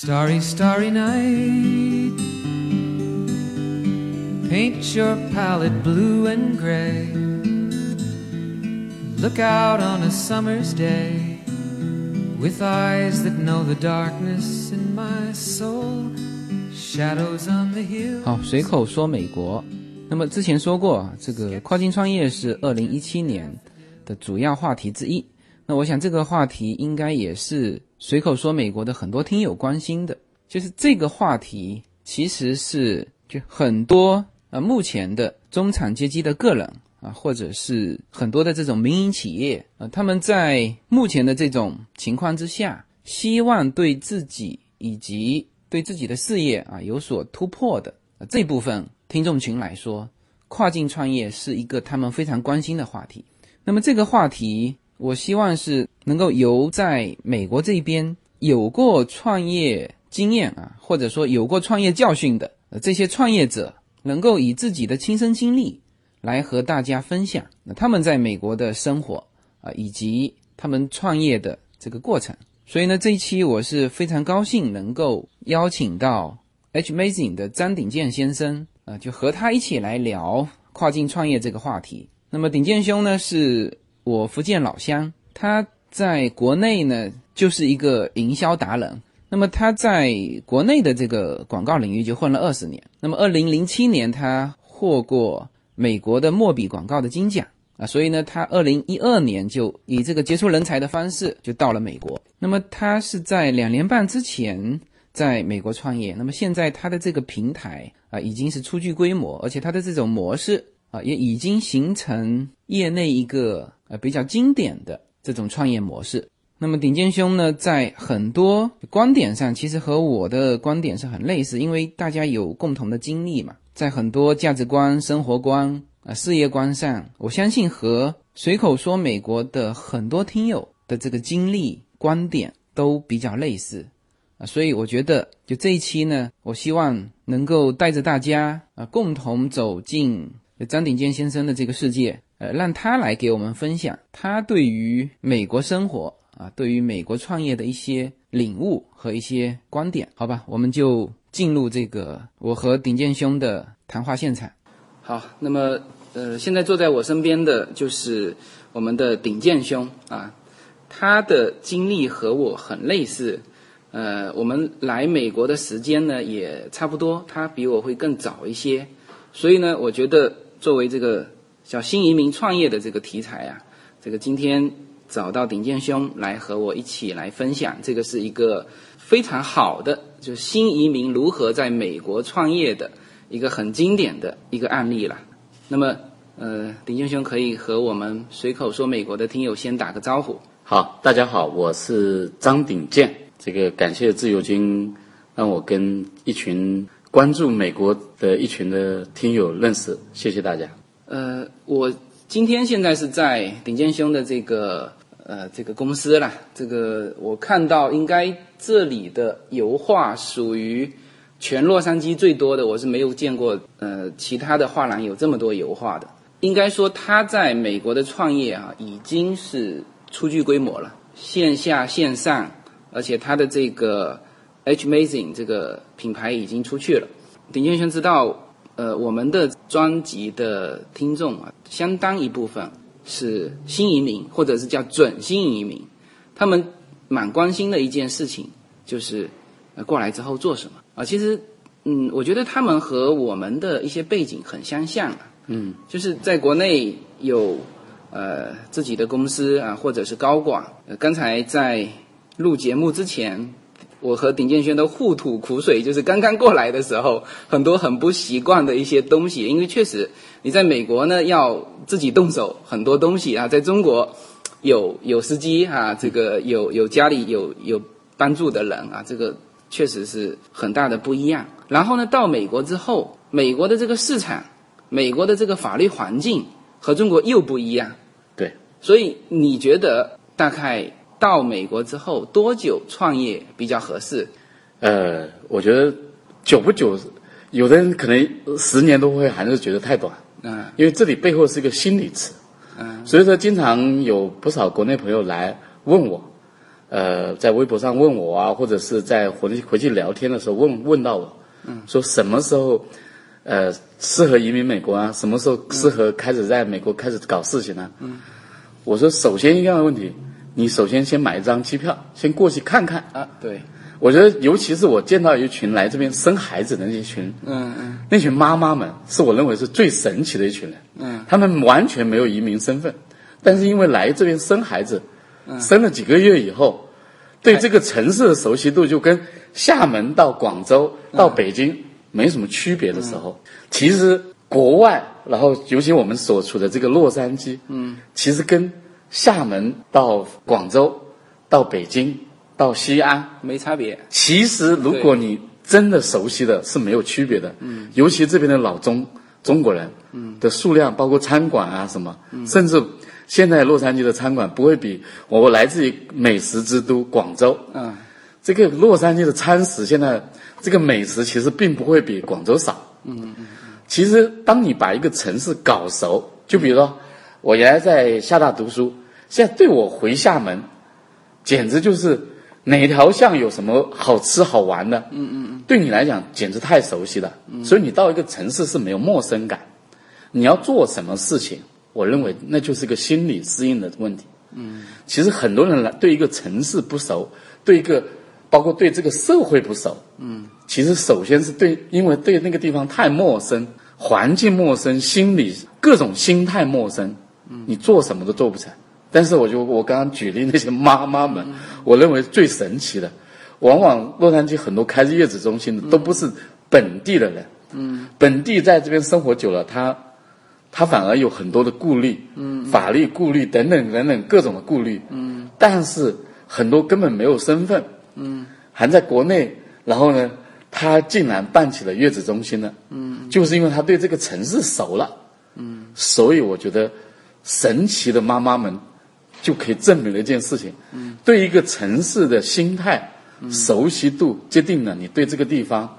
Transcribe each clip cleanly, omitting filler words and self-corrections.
Starry, starry night, paint your palette blue and gray. Look out on a summer's day with eyes that know the darkness in my soul. Shadows on the hills. 好，随口说美国。那么之前说过啊，这个跨境创业是2017年的主要话题之一。那我想这个话题应该也是随口说美国的很多听友关心的，就是这个话题其实是就很多目前的中产阶级的个人啊，或者是很多的这种民营企业啊，他们在目前的这种情况之下，希望对自己以及对自己的事业啊有所突破的这部分听众群来说，跨境创业是一个他们非常关心的话题。那么这个话题我希望是能够由在美国这边有过创业经验啊，或者说有过创业教训的这些创业者，能够以自己的亲身经历来和大家分享他们在美国的生活啊，以及他们创业的这个过程。所以呢，这一期我是非常高兴能够邀请到 H-Mazing 的张鼎健先生啊，就和他一起来聊跨境创业这个话题。那么鼎健兄呢是我福建老乡，他在国内呢就是一个营销达人。那么他在国内的这个广告领域就混了20年。那么2007年他获过美国的莫比广告的金奖啊，所以呢他2012年就以这个杰出人才的方式就到了美国。那么他是在2年半之前在美国创业，那么现在他的这个平台啊已经是初具规模，而且他的这种模式啊也已经形成业内一个比较经典的这种创业模式。那么鼎健兄呢在很多观点上其实和我的观点是很类似，因为大家有共同的经历嘛，在很多价值观、生活观、事业观上，我相信和随口说美国的很多听友的这个经历观点都比较类似啊，所以我觉得就这一期呢，我希望能够带着大家共同走进张鼎健先生的这个世界，让他来给我们分享他对于美国生活啊，对于美国创业的一些领悟和一些观点。好吧，我们就进入这个我和鼎健兄的谈话现场。好，那么现在坐在我身边的就是我们的鼎健兄啊，他的经历和我很类似，我们来美国的时间呢也差不多，他比我会更早一些，所以呢我觉得作为这个叫新移民创业的这个题材啊，这个今天找到鼎健兄来和我一起来分享，这个是一个非常好的，就是新移民如何在美国创业的一个很经典的一个案例了。那么鼎健兄可以和我们随口说美国的听友先打个招呼。好，大家好，我是张鼎健，这个感谢自由军让我跟一群关注美国的一群的听友认识，谢谢大家。我今天现在是在鼎健兄的这个这个公司啦，这个我看到应该这里的油画属于全洛杉矶最多的，我是没有见过其他的画廊有这么多油画的。应该说他在美国的创业啊已经是初具规模了，线下线上，而且他的这个 H-Mazing 这个品牌已经出去了。鼎健兄知道我们的专辑的听众啊，相当一部分是新移民，或者是叫准新移民，他们蛮关心的一件事情就是过来之后做什么啊。其实我觉得他们和我们的一些背景很相像啊，就是在国内有自己的公司啊，或者是高管刚才在录节目之前，我和鼎健兄都互吐苦水，就是刚刚过来的时候很多很不习惯的一些东西，因为确实你在美国呢要自己动手很多东西啊，在中国有司机啊，这个有家里有帮助的人啊，这个确实是很大的不一样。然后呢到美国之后，美国的这个市场，美国的这个法律环境和中国又不一样。对，所以你觉得大概到美国之后多久创业比较合适？我觉得久不久，有的人可能10年都会还是觉得太短，因为这里背后是一个心理词，所以说经常有不少国内朋友来问我，在微博上问我啊，或者是在回去聊天的时候问到我，说什么时候适合移民美国啊？什么时候适合开始在美国开始搞事情呢？我说首先一个问题，你首先先买一张机票，先过去看看啊。对，我觉得尤其是我见到一群来这边生孩子的那一群，那群妈妈们是我认为是最神奇的一群人，他们完全没有移民身份，但是因为来这边生孩子，生了几个月以后，对这个城市的熟悉度就跟厦门到广州到北京没什么区别的时候，其实国外，然后尤其我们所处的这个洛杉矶，其实跟厦门到广州到北京到西安没差别。其实如果你真的熟悉的是没有区别的，尤其这边的老中国人的数量，包括餐馆啊什么，甚至现在洛杉矶的餐馆不会比我来自于美食之都广州，这个洛杉矶的餐食现在这个美食其实并不会比广州少。其实当你把一个城市搞熟，就比如说我原来在厦大读书，现在对我回厦门简直就是哪条巷有什么好吃好玩的，对你来讲简直太熟悉了，所以你到一个城市是没有陌生感。你要做什么事情，我认为那就是个心理适应的问题。其实很多人来对一个城市不熟，对一个包括对这个社会不熟，其实首先是因为对那个地方太陌生，环境陌生，心理各种心态陌生，你做什么都做不成。但是我刚刚举例那些妈妈们，我认为最神奇的，往往洛杉矶很多开月子中心的都不是本地的人，本地在这边生活久了，他反而有很多的顾虑，法律顾虑等等等等各种的顾虑，但是很多根本没有身份，还在国内，然后呢，他竟然办起了月子中心了，就是因为他对这个城市熟了，所以我觉得神奇的妈妈们。就可以证明了一件事情，对一个城市的心态、熟悉度界定了，你对这个地方，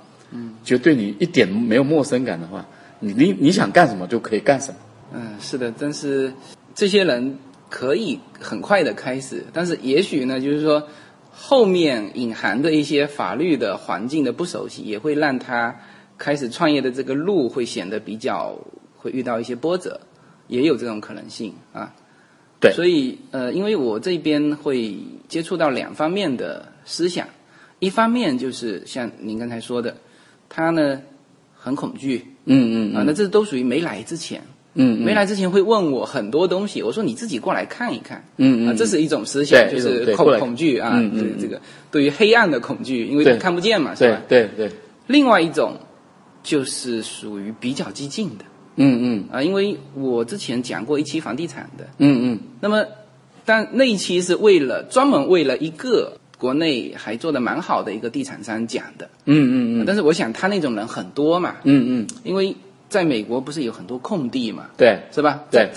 就对你一点没有陌生感的话，你想干什么就可以干什么。是的，但是这些人可以很快的开始，但是也许呢，就是说后面隐含的一些法律的环境的不熟悉，也会让他开始创业的这个路会显得比较会遇到一些波折，也有这种可能性啊。对，所以因为我这边会接触到两方面的思想，一方面就是像您刚才说的，他呢很恐惧，啊，那这都属于没来之前，没来之前会问我很多东西，我说你自己过来看一看，啊，这是一种思想，就是恐惧啊，这个对于黑暗的恐惧，因为他看不见嘛，是吧？对。另外一种就是属于比较激进的。因为我之前讲过一期房地产的，那么但那一期是专门为了一个国内还做的蛮好的一个地产商讲的，但是我想他那种人很多嘛，因为在美国不是有很多空地嘛，对，是吧？对，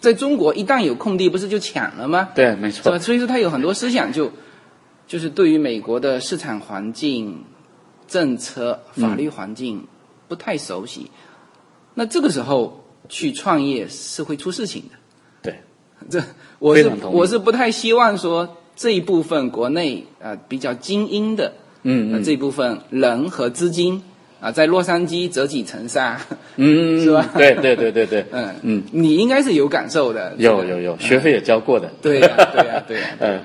在中国一旦有空地不是就抢了吗？对，没错，是吧？所以说他有很多思想就是对于美国的市场环境、政策、法律环境不太熟悉。那这个时候去创业是会出事情的，对，这我是不太希望说这一部分国内比较精英的这一部分人和资金在洛杉矶折戟沉沙，是吧？对，你应该是有感受的，有，学费也交过的，对呀，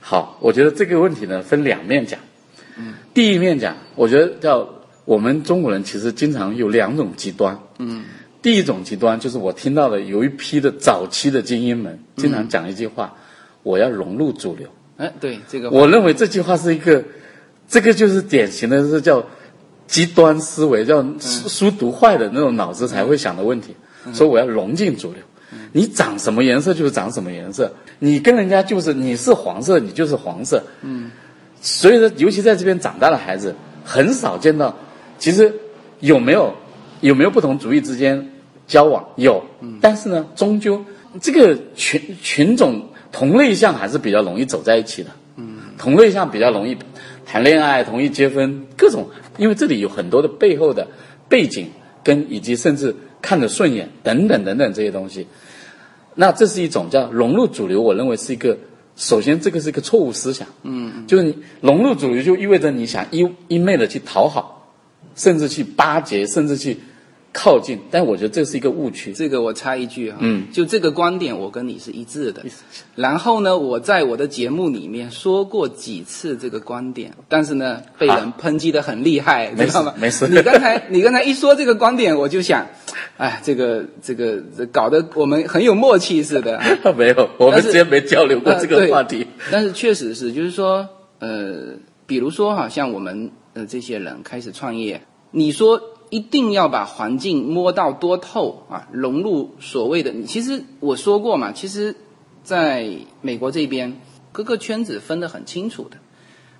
好，我觉得这个问题呢分两面讲，第一面讲，我觉得叫。我们中国人其实经常有两种极端，第一种极端就是我听到的有一批的早期的精英们经常讲一句话，我要融入主流。对，这个我认为这句话是一个，这个就是典型的是叫极端思维，叫书读坏的那种脑子才会想的问题，说我要融进主流，你长什么颜色就是长什么颜色，你跟人家就是你是黄色你就是黄色，所以说尤其在这边长大的孩子很少见到。其实有没有不同族裔之间交往有，但是呢，终究这个群种同类项还是比较容易走在一起的，同类项比较容易谈恋爱，容易结婚，各种，因为这里有很多的背后的背景跟以及甚至看着顺眼等等等等这些东西。那这是一种叫融入主流，我认为是一个首先这个是一个错误思想，就是你融入主流就意味着你想一昧的去讨好，甚至去巴结，甚至去靠近，但我觉得这是一个误区。这个我插一句哈，就这个观点我跟你是一致的，然后呢我在我的节目里面说过几次这个观点，但是呢被人抨击得很厉害，知道吗？没事，你刚才一说这个观点我就想，哎，这个搞得我们很有默契似的。没有，我们之前没交流过这个话题，但是确实是，就是说比如说哈，像我们这些人开始创业，你说一定要把环境摸到多透啊，融入所谓的，其实我说过嘛，其实在美国这边各个圈子分得很清楚的。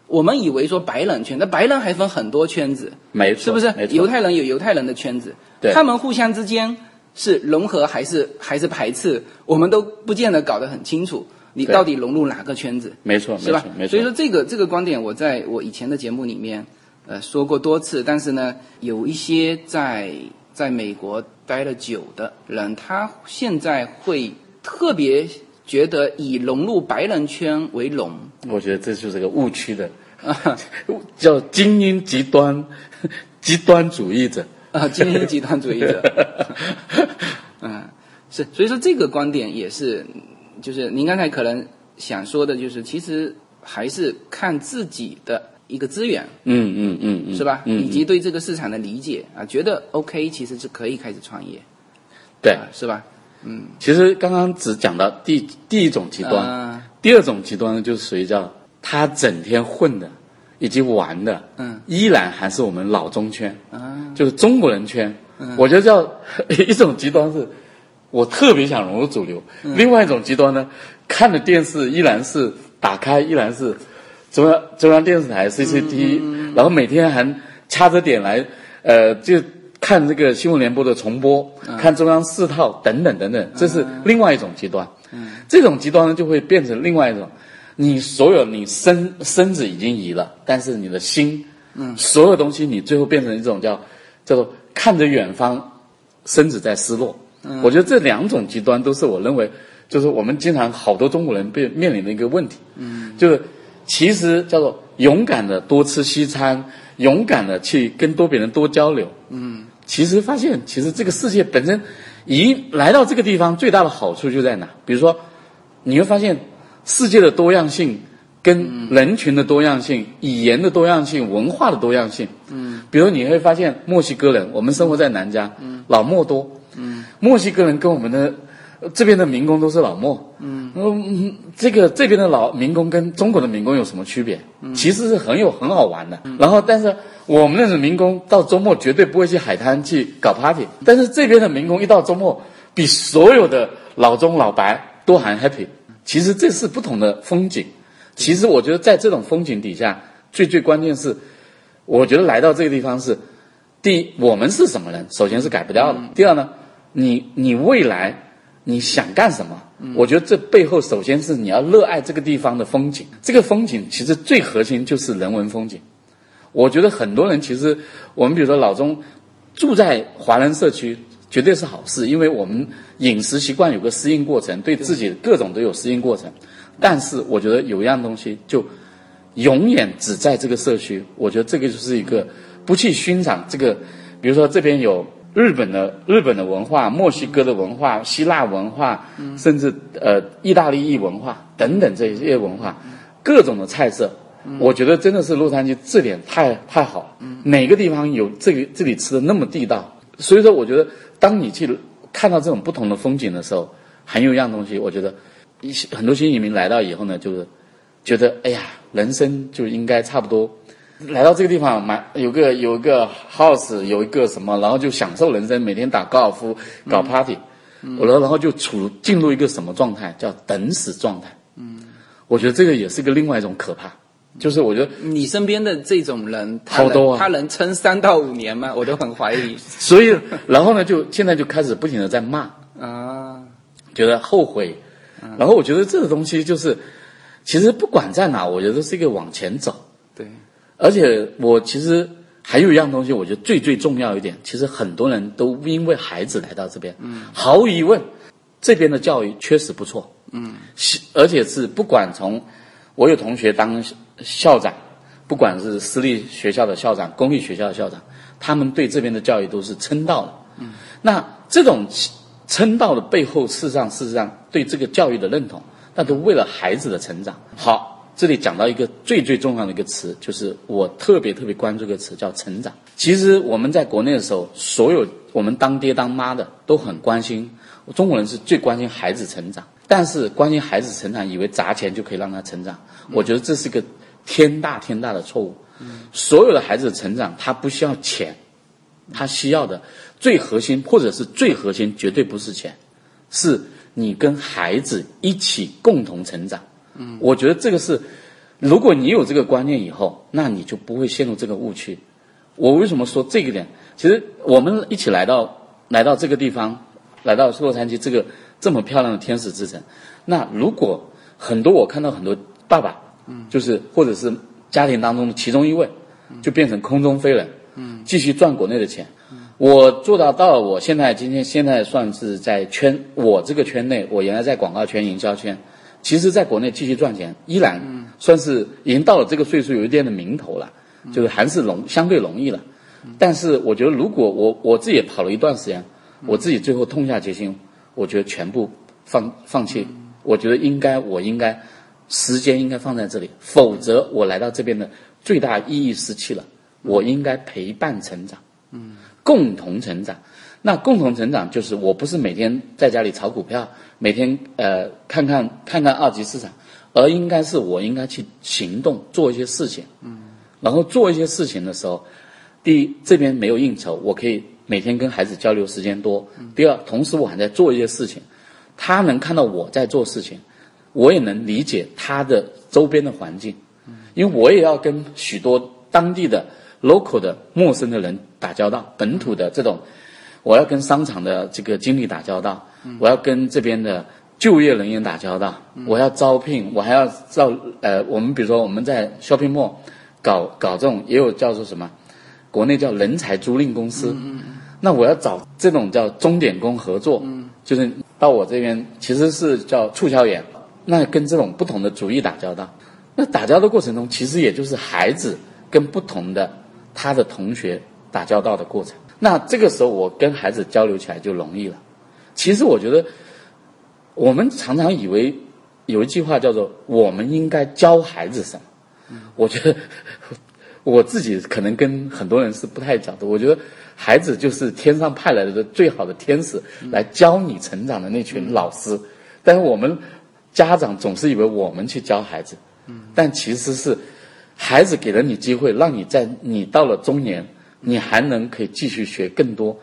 我们以为说白人圈，那白人还分很多圈子，没错，是不是？犹太人有犹太人的圈子，他们互相之间是融合还是排斥，我们都不见得搞得很清楚，你到底融入哪个圈子？没错，是吧？没错。所以说这个观点，我在我以前的节目里面说过多次，但是呢有一些在美国待了久的人，他现在会特别觉得以融入白人圈为荣，我觉得这就是个误区的叫精英极端主义者精英极端主义者是，所以说这个观点也是，就是您刚才可能想说的，就是其实还是看自己的一个资源，是吧？以及对这个市场的理解啊，觉得 OK， 其实是可以开始创业，对，是吧？其实刚刚只讲到第一种极端，第二种极端呢，就是属于叫他整天混的以及玩的，依然还是我们老中圈，就是中国人圈。我觉得叫一种极端是，我特别想融入主流；另外一种极端呢，看的电视依然是打开，依然是中央电视台 CCTV，然后每天还掐着点来就看这个新闻联播的重播，看中央四套等等等等，这是另外一种极端。这种极端呢就会变成另外一种，你所有你身子已经移了，但是你的心，所有东西你最后变成一种叫做看着远方，身子在失落。我觉得这两种极端都是我认为就是我们经常好多中国人被面临的一个问题，就是其实叫做勇敢的多吃西餐，勇敢的去跟别人多交流。其实发现，其实这个世界本身，来到这个地方最大的好处就在哪？比如说，你会发现世界的多样性，跟人群的多样性、语言的多样性、文化的多样性。比如你会发现墨西哥人，我们生活在南加，老墨多，墨西哥人跟我们的这边的民工都是老墨，这边的老民工跟中国的民工有什么区别？其实是很好玩的。然后，但是我们那种民工到周末绝对不会去海滩去搞 party， 但是这边的民工一到周末，比所有的老中老白都还 happy。其实这是不同的风景。其实我觉得在这种风景底下，最关键是，我觉得来到这个地方是，第一，我们是什么人，首先是改不掉的。第二呢，你未来你想干什么？我觉得这背后首先是你要热爱这个地方的风景。这个风景其实最核心就是人文风景。我觉得很多人其实我们比如说老中住在华人社区绝对是好事，因为我们饮食习惯有个适应过程，对自己各种都有适应过程。但是我觉得有一样东西就永远只在这个社区，我觉得这个就是一个不去欣赏这个，比如说这边有日本的文化、墨西哥的文化、希腊文化，甚至意大利裔文化等等这些文化，各种的菜色，我觉得真的是洛杉矶这点太好了，哪个地方有这里吃的那么地道？所以说，我觉得当你去看到这种不同的风景的时候，还有一样东西，我觉得很多新移民来到以后呢，就是觉得哎呀，人生就应该差不多。来到这个地方有个 house， 有一个什么，然后就享受人生，每天打高尔夫搞 party， 然后就进入一个什么状态，叫等死状态。我觉得这个也是个另外一种可怕，就是我觉得你身边的这种人好多啊，他能撑3到5年吗？我都很怀疑。所以然后呢就现在就开始不停的在骂啊，觉得后悔。然后我觉得这个东西就是其实不管在哪，我觉得是一个往前走。对，而且我其实还有一样东西，我觉得最重要一点，其实很多人都因为孩子来到这边，毫无疑问，这边的教育确实不错，嗯，而且是不管从我有同学当校长，不管是私立学校的校长、公立学校的校长，他们对这边的教育都是称道的，嗯，那这种称道的背后，事实上对这个教育的认同，那都为了孩子的成长。好。这里讲到一个最重要的一个词，就是我特别关注一个词叫成长。其实我们在国内的时候，所有我们当爹当妈的都很关心，中国人是最关心孩子成长，但是关心孩子成长以为砸钱就可以让他成长，我觉得这是一个天大的错误。所有的孩子的成长他不需要钱，他需要的最核心或者是最核心绝对不是钱，是你跟孩子一起共同成长。我觉得这个是，如果你有这个观念以后，那你就不会陷入这个误区。我为什么说这个点？其实我们一起来到这个地方，来到洛杉矶这个这么漂亮的天使之城，那如果很多我看到很多爸爸，就是或者是家庭当中的其中一位，就变成空中飞人，继续赚国内的钱。我做到我现在算是在我这个圈内，我原来在广告圈、营销圈。其实在国内继续赚钱，依然算是已经到了这个岁数，有一定的名头了，就是还是相对容易了。但是我觉得，如果我自己也跑了一段时间，我自己最后痛下决心，我觉得全部放弃。我觉得我应该时间应该放在这里，否则我来到这边的最大意义失去了。我应该陪伴成长，共同成长。那共同成长就是我不是每天在家里炒股票，每天看看二级市场，而应该是我应该去行动做一些事情，然后做一些事情的时候，第一这边没有应酬，我可以每天跟孩子交流时间多，第二同时我还在做一些事情，他能看到我在做事情，我也能理解他的周边的环境，因为我也要跟许多当地的 local 的陌生的人打交道，本土的这种。我要跟商场的这个经理打交道，我要跟这边的就业人员打交道，我要招聘，我还要我们比如说我们在 shopping mall 搞这种也有叫做什么，国内叫人才租赁公司，那我要找这种叫钟点工合作，就是到我这边其实是叫促销员，那跟这种不同的族裔打交道，那打交道过程中其实也就是孩子跟不同的他的同学打交道的过程。那这个时候我跟孩子交流起来就容易了。其实我觉得我们常常以为有一句话叫做我们应该教孩子什么，我觉得我自己可能跟很多人是不太讲的，我觉得孩子就是天上派来的最好的天使来教你成长的那群老师，但是我们家长总是以为我们去教孩子，但其实是孩子给了你机会，让你在你到了中年你还能可以继续学更多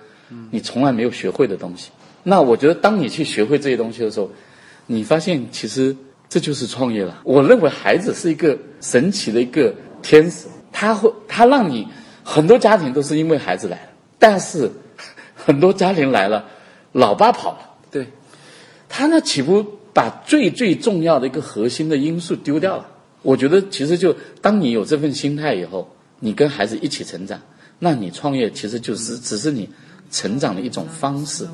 你从来没有学会的东西。那我觉得当你去学会这些东西的时候，你发现其实这就是创业了。我认为孩子是一个神奇的一个天使，他让你很多家庭都是因为孩子来了，但是很多家庭来了老爸跑了，对他那岂不把最重要的一个核心的因素丢掉了。我觉得其实就当你有这份心态以后，你跟孩子一起成长，那你创业其实就是只是你成长的一种方式。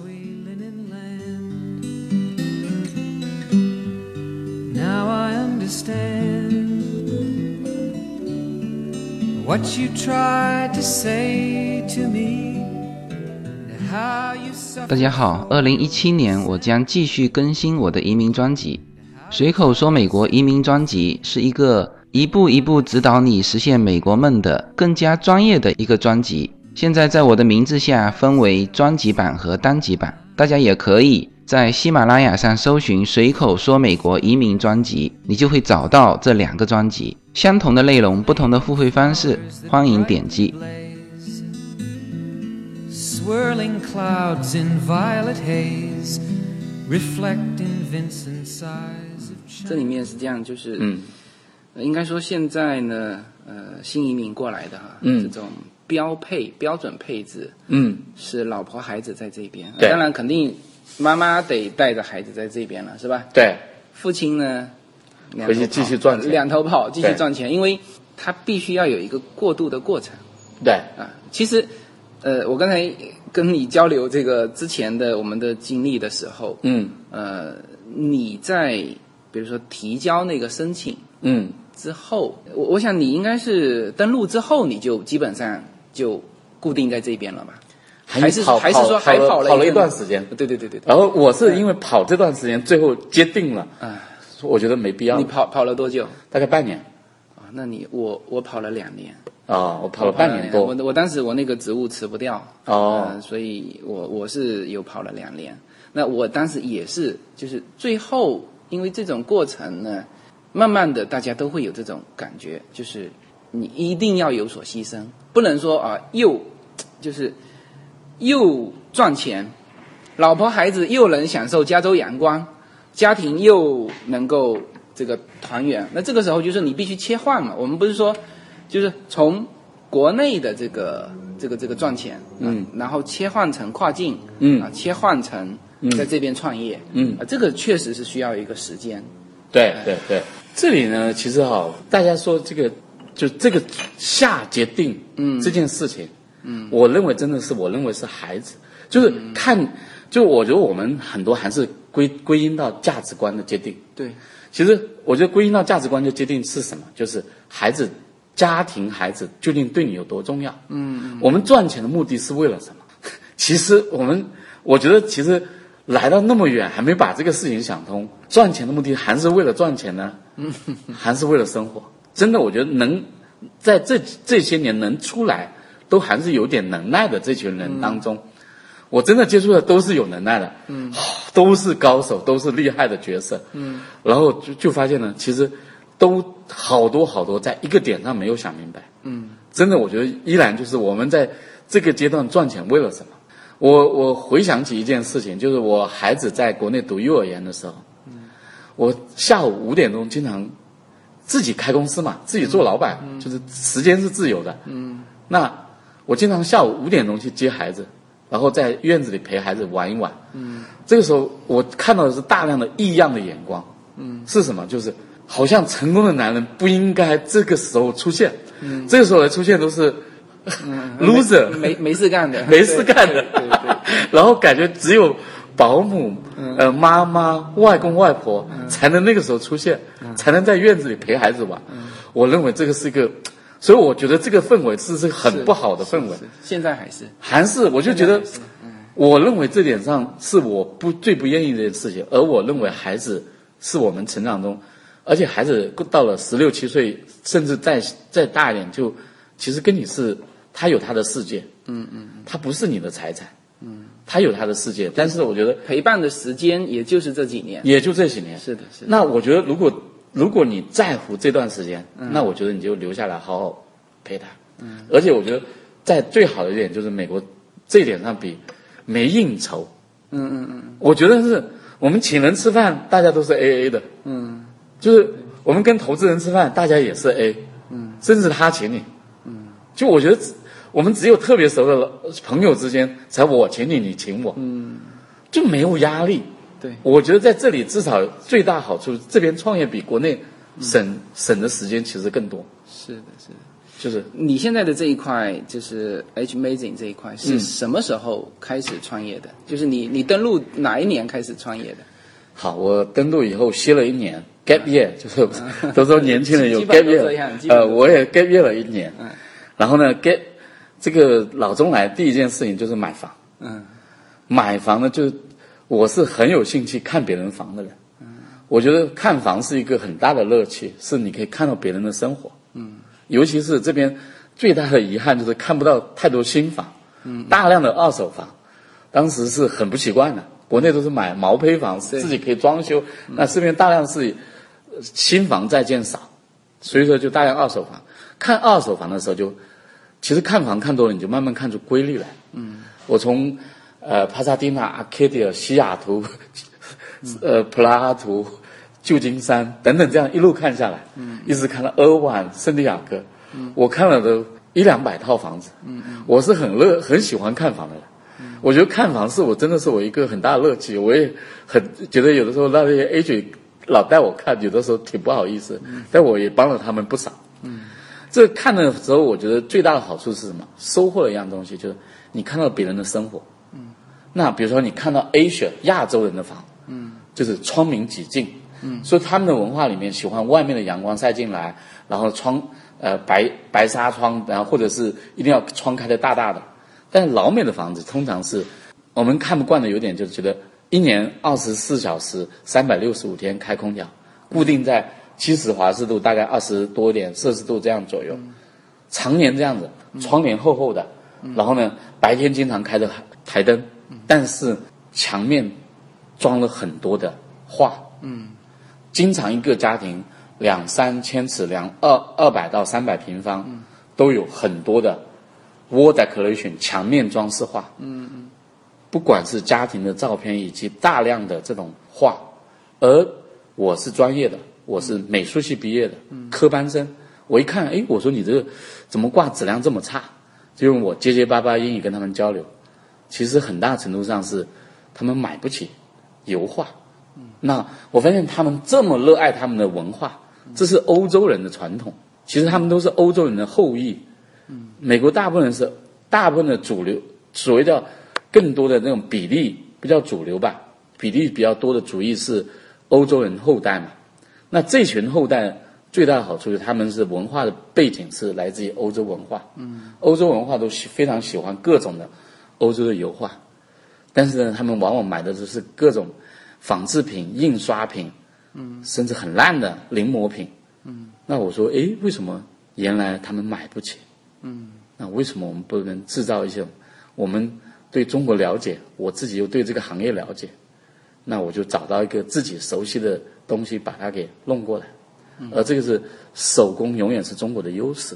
Now I understand what you tried to say to me. 大家好，2017年我将继续更新我的移民专辑。随口说美国移民专辑是一个一步一步指导你实现美国梦的更加专业的一个专辑，现在在我的名字下分为专辑版和单集版，大家也可以在喜马拉雅上搜寻随口说美国移民专辑，你就会找到这两个专辑，相同的内容，不同的付费方式，欢迎点击。这里面是这样，就是应该说现在呢，新移民过来的哈，这种标准配置，是老婆孩子在这边，当然肯定妈妈得带着孩子在这边了，是吧？对，父亲呢，回去继续赚钱，两头跑，继续赚钱，因为他必须要有一个过渡的过程。对啊，其实，我刚才跟你交流这个之前的我们的经历的时候，你在比如说提交那个申请，嗯，之后，我想你应该是登录之后，你就基本上就固定在这边了吧？还是说还跑了一段时间？对。然后我是因为跑这段时间，最后接定了，啊，我觉得没必要。你跑了多久？大概半年。啊，那我跑了2年。啊，我跑了半年多。我当时我那个职务辞不掉，哦，所以我是有跑了2年。那我当时也是，就是最后因为这种过程呢，慢慢的大家都会有这种感觉，就是你一定要有所牺牲，不能说啊又就是又赚钱，老婆孩子又能享受加州阳光，家庭又能够这个团圆。那这个时候就是你必须切换嘛。我们不是说就是从国内的这个赚钱，嗯，然后切换成跨境，嗯，啊，切换成在这边创业，嗯，啊，这个确实是需要一个时间。对。这里呢，其实哈，大家说这个就这个下决定，嗯，这件事情，嗯，我认为是孩子，就是看，就我觉得我们很多还是归因到价值观的决定。对，其实我觉得归因到价值观的决定是什么？就是孩子。家庭孩子究竟对你有多重要？嗯，我们赚钱的目的是为了什么？其实我觉得其实来到那么远还没把这个事情想通，赚钱的目的还是为了赚钱呢，嗯，还是为了生活。真的，我觉得能在这些年能出来，都还是有点能耐的这群人当中，我真的接触的都是有能耐的，嗯，都是高手，都是厉害的角色，嗯，然后就发现呢，其实。都好多在一个点上没有想明白，嗯，真的我觉得依然就是我们在这个阶段赚钱为了什么？我回想起一件事情，就是我孩子在国内读幼儿园的时候，嗯，我下午5点钟经常自己开公司嘛，自己做老板，嗯，就是时间是自由的，嗯，那我经常下午5点钟去接孩子，然后在院子里陪孩子玩一玩，嗯，这个时候我看到的是大量的异样的眼光，嗯，是什么？就是。好像成功的男人不应该这个时候出现，嗯，这个时候来出现都是 loser，没事干的，对，然后感觉只有保姆，嗯，妈妈、外公外婆，嗯，才能那个时候出现，嗯，才能在院子里陪孩子玩，嗯，我认为这个是一个，所以我觉得这个氛围是很不好的氛围，现在还是我就觉得，嗯，我认为这点上是我最不愿意的事情，而我认为孩子是我们成长中。而且孩子到了16、17岁，甚至再大一点，就其实跟你是，他有他的世界，嗯，他不是你的财产，嗯，他有他的世界。但是我觉得陪伴的时间也就是这几年，是的。那我觉得如果你在乎这段时间，嗯，那我觉得你就留下来好好陪他。嗯，而且我觉得在最好的一点就是美国这一点上比没应酬，嗯，我觉得是我们请人吃饭大家都是 AA 的，嗯。就是我们跟投资人吃饭，大家也是 A， 嗯，甚至他请你，嗯，就我觉得我们只有特别熟的朋友之间才我请你，你请我，嗯，就没有压力。对，我觉得在这里至少最大好处，这边创业比国内省的时间其实更多。是的，就是你现在的这一块，就是 H-Mazing 这一块是什么时候开始创业的？就是你登录哪一年开始创业的？好，我登录以后歇了1年。gap year 就是都说年轻人有 gap year， 我也 gap year 了1年，嗯，然后呢 gap 这个老中来第一件事情就是买房，嗯，买房呢就是我是很有兴趣看别人房的人，嗯，我觉得看房是一个很大的乐趣，是你可以看到别人的生活，嗯，尤其是这边最大的遗憾就是看不到太多新房，嗯，大量的二手房，当时是很不习惯的，国内都是买毛坯房自己可以装修，嗯，那这边大量是。新房在建少，所以说就大量二手房。看二手房的时候就，其实看房看多了，你就慢慢看出规律来。嗯，我从帕萨蒂纳、阿卡迪尔、西雅图、普拉哈图、旧金山等等这样一路看下来，嗯，一直看到尔湾、圣地亚哥，嗯，我看了都100-200套房子。嗯，我是很喜欢看房的人。我觉得看房是我真的是我一个很大的乐趣，我也很觉得有的时候那些 agent。老带我看，有的时候挺不好意思，但我也帮了他们不少。嗯，这看的时候，我觉得最大的好处是什么？收获了一样东西，就是你看到别人的生活。嗯，那比如说你看到 Asia 亚洲人的房，嗯，就是窗明几净。嗯，所以他们的文化里面喜欢外面的阳光晒进来，然后窗白纱窗，然后或者是一定要窗开得大大的。但是老美的房子通常是我们看不惯的，有点就是觉得一年24小时365天开空调，固定在70华氏度，大概20多一点摄氏度这样左右，常年这样子，窗帘厚厚的，然后呢白天经常开着台灯，但是墙面装了很多的画，经常一个家庭2-3千尺，200到300平方都有很多的 wall decoration 墙面装饰画，不管是家庭的照片以及大量的这种画。而我是专业的，我是美术系毕业的科班生，我一看，哎，我说你这个怎么挂质量这么差，就用我结结巴巴英语跟他们交流。其实很大程度上是他们买不起油画。那我发现他们这么热爱他们的文化，这是欧洲人的传统，其实他们都是欧洲人的后裔。美国大部分的主流，所谓叫更多的那种比例比较主流吧，比例比较多的主义是欧洲人后代嘛。那这群后代最大的好处是他们是文化的背景是来自于欧洲文化，欧洲文化都非常喜欢各种的欧洲的油画，但是呢他们往往买的都是各种仿制品、印刷品，甚至很烂的临摹品，那我说，哎，为什么原来他们买不起？那为什么我们不能制造一些？我们对中国了解，我自己又对这个行业了解，那我就找到一个自己熟悉的东西，把它给弄过来。而这个是手工，永远是中国的优势。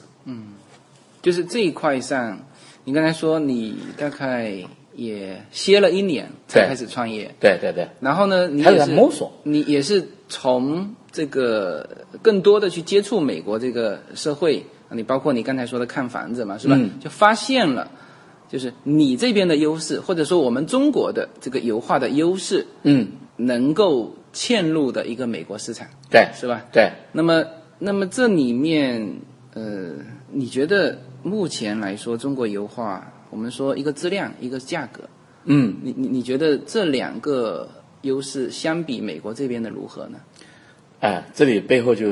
就是这一块上，你刚才说你大概也歇了1年才开始创业。对。然后呢，你也是摸索，你也是从这个更多的去接触美国这个社会，你包括你刚才说的看房子嘛，是吧？就发现了，就是你这边的优势，或者说我们中国的这个油画的优势，能够嵌入的一个美国市场，对，是吧？对。那么这里面，你觉得目前来说，中国油画？我们说一个质量，一个价格，你觉得这两个优势相比美国这边的如何呢？这里背后就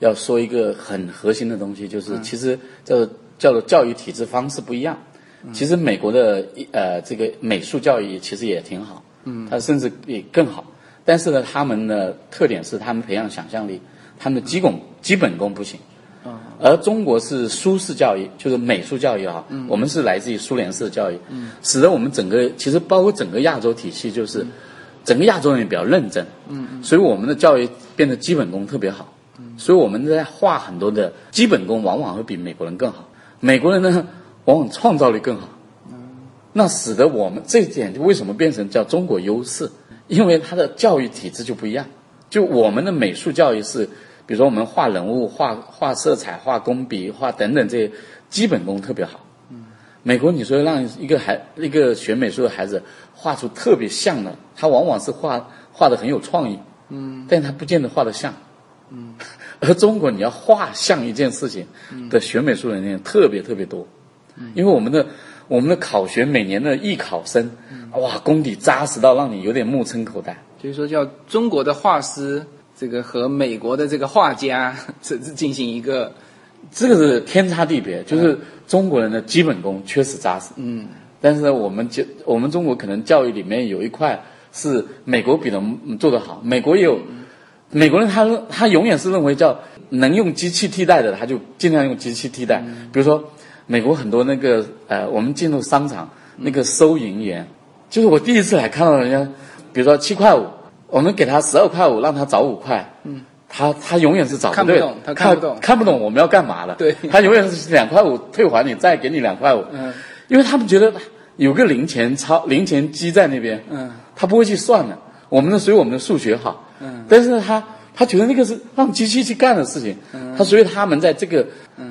要说一个很核心的东西，就是其实叫做教育体制方式不一样。其实美国的这个美术教育其实也挺好，它甚至也更好。但是呢，他们的特点是他们培养想象力，他们的基本功不行。而中国是苏式教育，就是美术教育啊，我们是来自于苏联式的教育，使得我们整个其实包括整个亚洲体系，就是整个亚洲人也比较认真，所以我们的教育变得基本功特别好，所以我们在画很多的基本功往往会比美国人更好，美国人呢往往创造力更好，那使得我们这一点就为什么变成叫中国优势，因为它的教育体制就不一样，就我们的美术教育是。比如说我们画人物、画色彩、画工笔、画等等这些基本功特别好。美国你说让一个学美术的孩子画出特别像的，他往往是画的很有创意，但他不见得画得像。而中国你要画像一件事情的学美术人员特别特别多，因为我们的考学每年的艺考生，哇，功底扎实到让你有点目瞪口呆。所以说叫中国的画师。这个和美国的这个画家只是进行一个，这个是天差地别，就是中国人的基本功确实扎实，但是呢，我们中国可能教育里面有一块是美国比他们做得好，美国也有，美国人他永远是认为叫能用机器替代的，他就尽量用机器替代，比如说美国很多那个我们进入商场那个收银员，就是我第一次来看到人家，比如说7块5。我们给他12块5，让他找5块，他永远是找不对，看不懂我们要干嘛了，对，他永远是2块5退还你，再给你2块5，因为他们觉得有个零钱机在那边，他不会去算的，我们的所以我们的数学好，但是他觉得那个是让机器去干的事情，他所以他们在这个，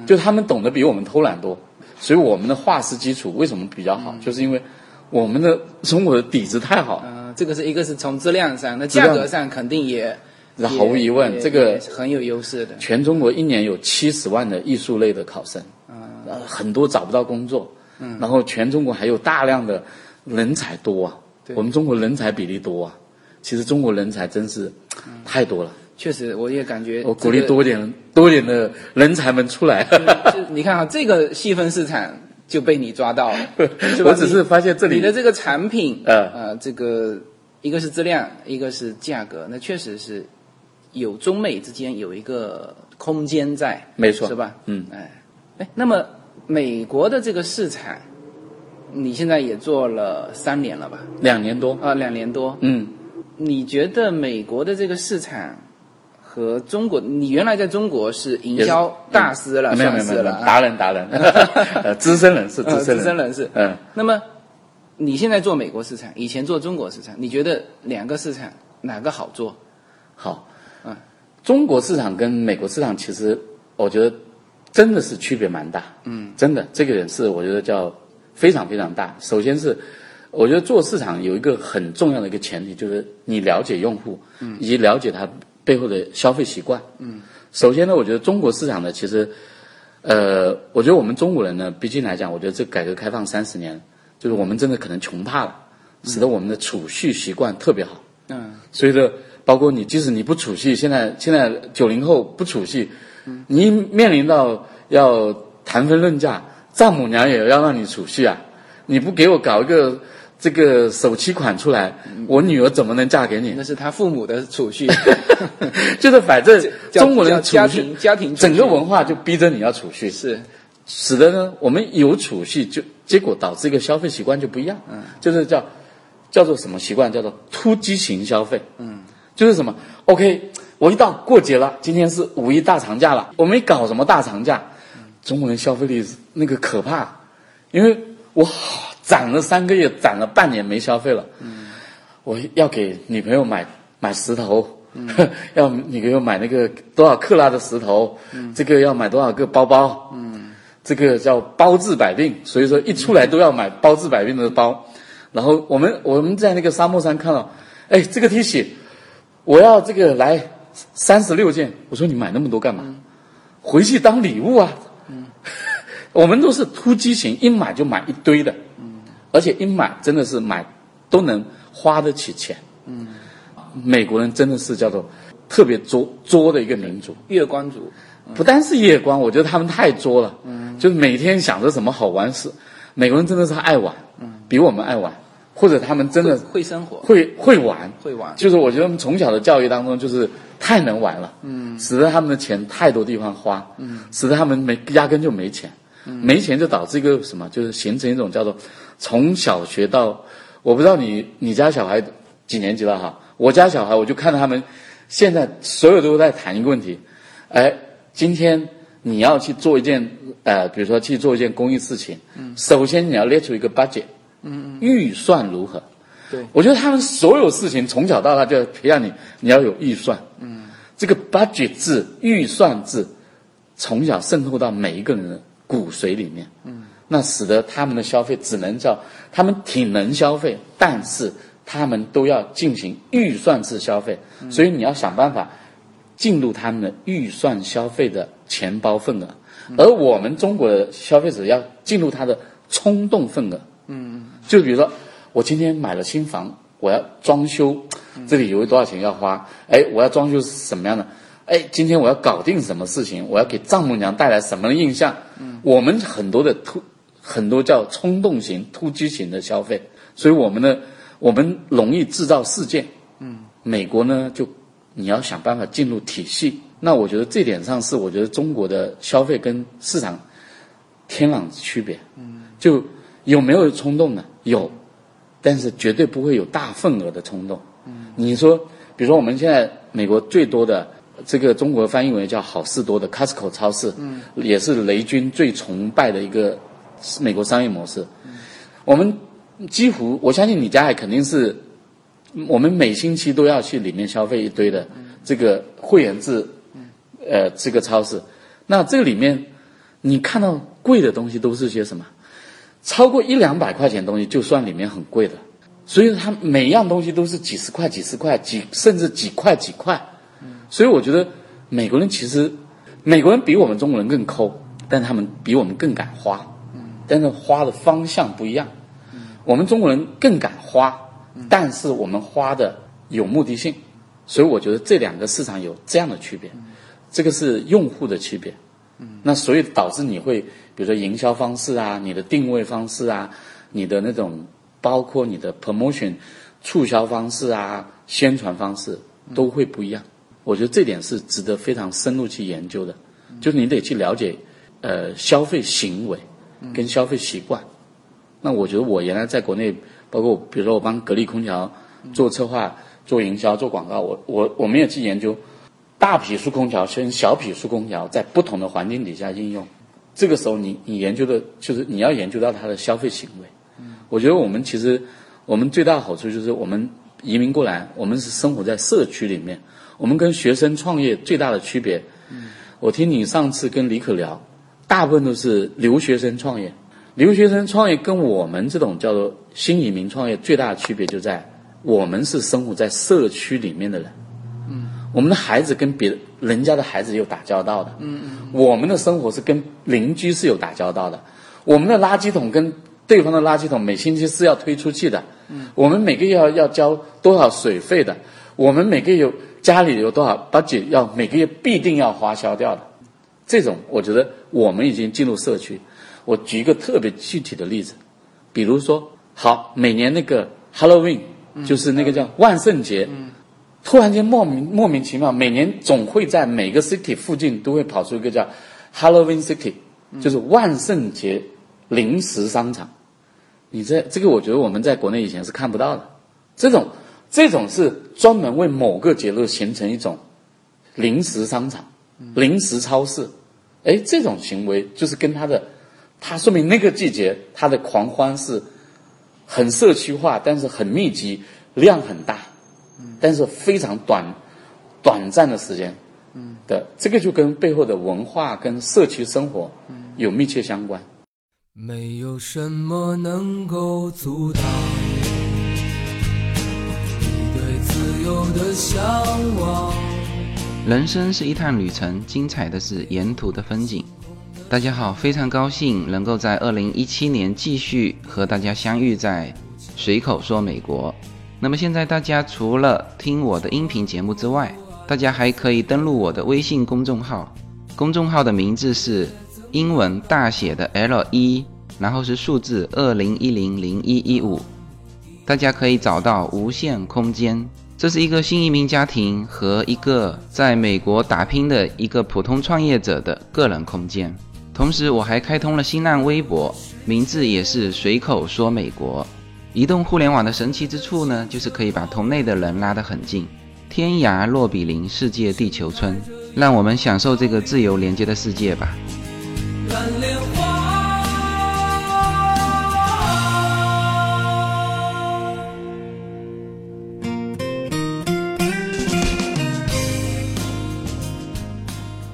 就他们懂得比我们偷懒多，所以我们的画师基础为什么比较好，就是因为我们的中国的底子太好了。这个是一个是从质量上，那价格上肯定也毫无疑问，这个很有优势的。全中国一年有70万的艺术类的考生，很多找不到工作，然后全中国还有大量的人才多啊，我们中国人才比例多啊，其实中国人才真是太多了。确实，我也感觉、这个、我鼓励多点的人才们出来。你看啊，这个细分市场就被你抓到了。我只是发现这里 你的这个产品，这个一个是质量，一个是价格，那确实是有中美之间有一个空间在，没错，是吧？嗯，哎，那么美国的这个市场，你现在也做了3年了吧？2年多啊，2年多，嗯。你觉得美国的这个市场和中国，你原来在中国是营销大师了，算是了，达人，资深人士。嗯，那么你现在做美国市场，以前做中国市场，你觉得两个市场哪个好做？好，嗯，中国市场跟美国市场其实我觉得真的是区别蛮大，嗯，真的这个也是我觉得叫非常非常大。首先是。我觉得做市场有一个很重要的一个前提，就是你了解用户，以及了解他背后的消费习惯。嗯，首先呢，我觉得中国市场呢，其实，我觉得我们中国人呢，毕竟来讲，我觉得这改革开放30年，就是我们真的可能穷怕了，使得我们的储蓄习惯特别好。嗯，所以呢，包括你，即使你不储蓄，现在90后不储蓄，你面临到要谈婚论嫁，丈母娘也要让你储蓄啊，你不给我搞一个。这个首期款出来，我女儿怎么能嫁给你？那是她父母的储蓄，就是反正中国人储蓄，家庭储蓄整个文化就逼着你要储蓄，是，使得呢我们有储蓄就结果导致一个消费习惯就不一样，嗯，就是叫做什么习惯？叫做突击型消费，嗯，就是什么 ？OK， 我一到过节了，今天是5.1大长假了，我没搞什么大长假，中国人消费力那个可怕，因为我。攒了3个月，攒了半年没消费了，嗯，我要给女朋友买石头，嗯，要女朋友买那个多少克拉的石头，嗯，这个要买多少个包包，嗯，这个叫包治百病，所以说一出来都要买包治百病的包，嗯，然后我们在那个沙漠上看到，哎，这个 T 恤，我要这个来36件，我说你买那么多干嘛？嗯，回去当礼物啊，嗯，我们都是突击型，一买就买一堆的。而且一买真的是买都能花得起钱，嗯，美国人真的是叫做特别作的一个民族，月光族，嗯，不单是月光，我觉得他们太作了，嗯，就是每天想着什么好玩事，美国人真的是爱玩，嗯，比我们爱玩，或者他们真的会生活，会玩，就是我觉得他们从小的教育当中就是太能玩了，嗯，使得他们的钱太多地方花，嗯，使得他们压根就没钱。没钱就导致一个什么，就是形成一种叫做从小学到，我不知道你家小孩几年级了哈，我家小孩我就看到他们现在所有都在谈一个问题，哎，今天你要去做一件比如说去做一件公益事情，嗯，首先你要列出一个 budget， 嗯，预算如何？对，我觉得他们所有事情从小到大就要培养你要有预算，嗯，这个 budget 制、预算制，从小渗透到每一个人的。骨髓里面，嗯，那使得他们的消费只能叫他们挺能消费，但是他们都要进行预算制消费，嗯，所以你要想办法进入他们的预算消费的钱包份额，嗯，而我们中国的消费者要进入他的冲动份额，嗯，就比如说我今天买了新房，我要装修，这里有多少钱要花？哎，我要装修是什么样的？哎，今天我要搞定什么事情？我要给丈母娘带来什么印象？嗯，我们很多叫冲动型、突击型的消费，所以我们容易制造事件。嗯，美国呢，就你要想办法进入体系。那我觉得这点上是我觉得中国的消费跟市场天壤区别。嗯，就有没有冲动呢？有，但是绝对不会有大份额的冲动。嗯，你说，比如说我们现在美国最多的。这个中国翻译为叫好事多的 Costco 超市，嗯，也是雷军最崇拜的一个美国商业模式。嗯，我们几乎我相信你家也肯定是，我们每星期都要去里面消费一堆的这个会员制，这个超市。那这个里面你看到贵的东西都是些什么？超过100-200块钱的东西就算里面很贵的，所以它每样东西都是几十块、甚至几块。所以我觉得美国人比我们中国人更抠，但他们比我们更敢花，但是花的方向不一样。我们中国人更敢花，但是我们花的有目的性，所以我觉得这两个市场有这样的区别，这个是用户的区别。那所以导致你会比如说营销方式啊，你的定位方式啊，你的那种包括你的 promotion 促销方式啊，宣传方式都会不一样。我觉得这点是值得非常深入去研究的，就是你得去了解消费行为跟消费习惯。那我觉得我原来在国内，包括比如说我帮格力空调做策划、做营销、做广告，我没有去研究大匹数空调跟小匹数空调在不同的环境底下应用。这个时候你研究的就是你要研究到它的消费行为。我觉得我们其实我们最大的好处就是我们移民过来，我们是生活在社区里面，我们跟学生创业最大的区别，我听你上次跟李可聊，大部分都是留学生创业。留学生创业跟我们这种叫做新移民创业最大的区别就在我们是生活在社区里面的人，我们的孩子跟别人家的孩子有打交道的，我们的生活是跟邻居是有打交道的，我们的垃圾桶跟对方的垃圾桶每星期是要推出去的，我们每个月要交多少水费的，我们每个月家里有多少 budget 要每个月必定要花销掉的，这种我觉得我们已经进入社区。我举一个特别具体的例子，比如说好，每年那个 Halloween 就是那个叫万圣节，突然间莫名其妙每年总会在每个 city 附近都会跑出一个叫 Halloween City， 就是万圣节零食商场。你这个我觉得我们在国内以前是看不到的，这种是专门为某个节日形成一种零食商场、零食超市。诶，这种行为就是跟它说明那个季节它的狂欢是很社区化，但是很密集，量很大，但是非常短暂的时间的，这个就跟背后的文化跟社区生活有密切相关。没有什么能够阻挡你对自由的向往。人生是一趟旅程，精彩的是沿途的风景。大家好，非常高兴能够在2017年继续和大家相遇在随口说美国。那么现在大家除了听我的音频节目之外，大家还可以登录我的微信公众号，公众号的名字是英文大写的 L1， 然后是数字20100115，大家可以找到无限空间。这是一个新移民家庭和一个在美国打拼的一个普通创业者的个人空间。同时我还开通了新浪微博，名字也是随口说美国。移动互联网的神奇之处呢，就是可以把同类的人拉得很近，天涯若比邻，世界地球村。让我们享受这个自由连接的世界吧。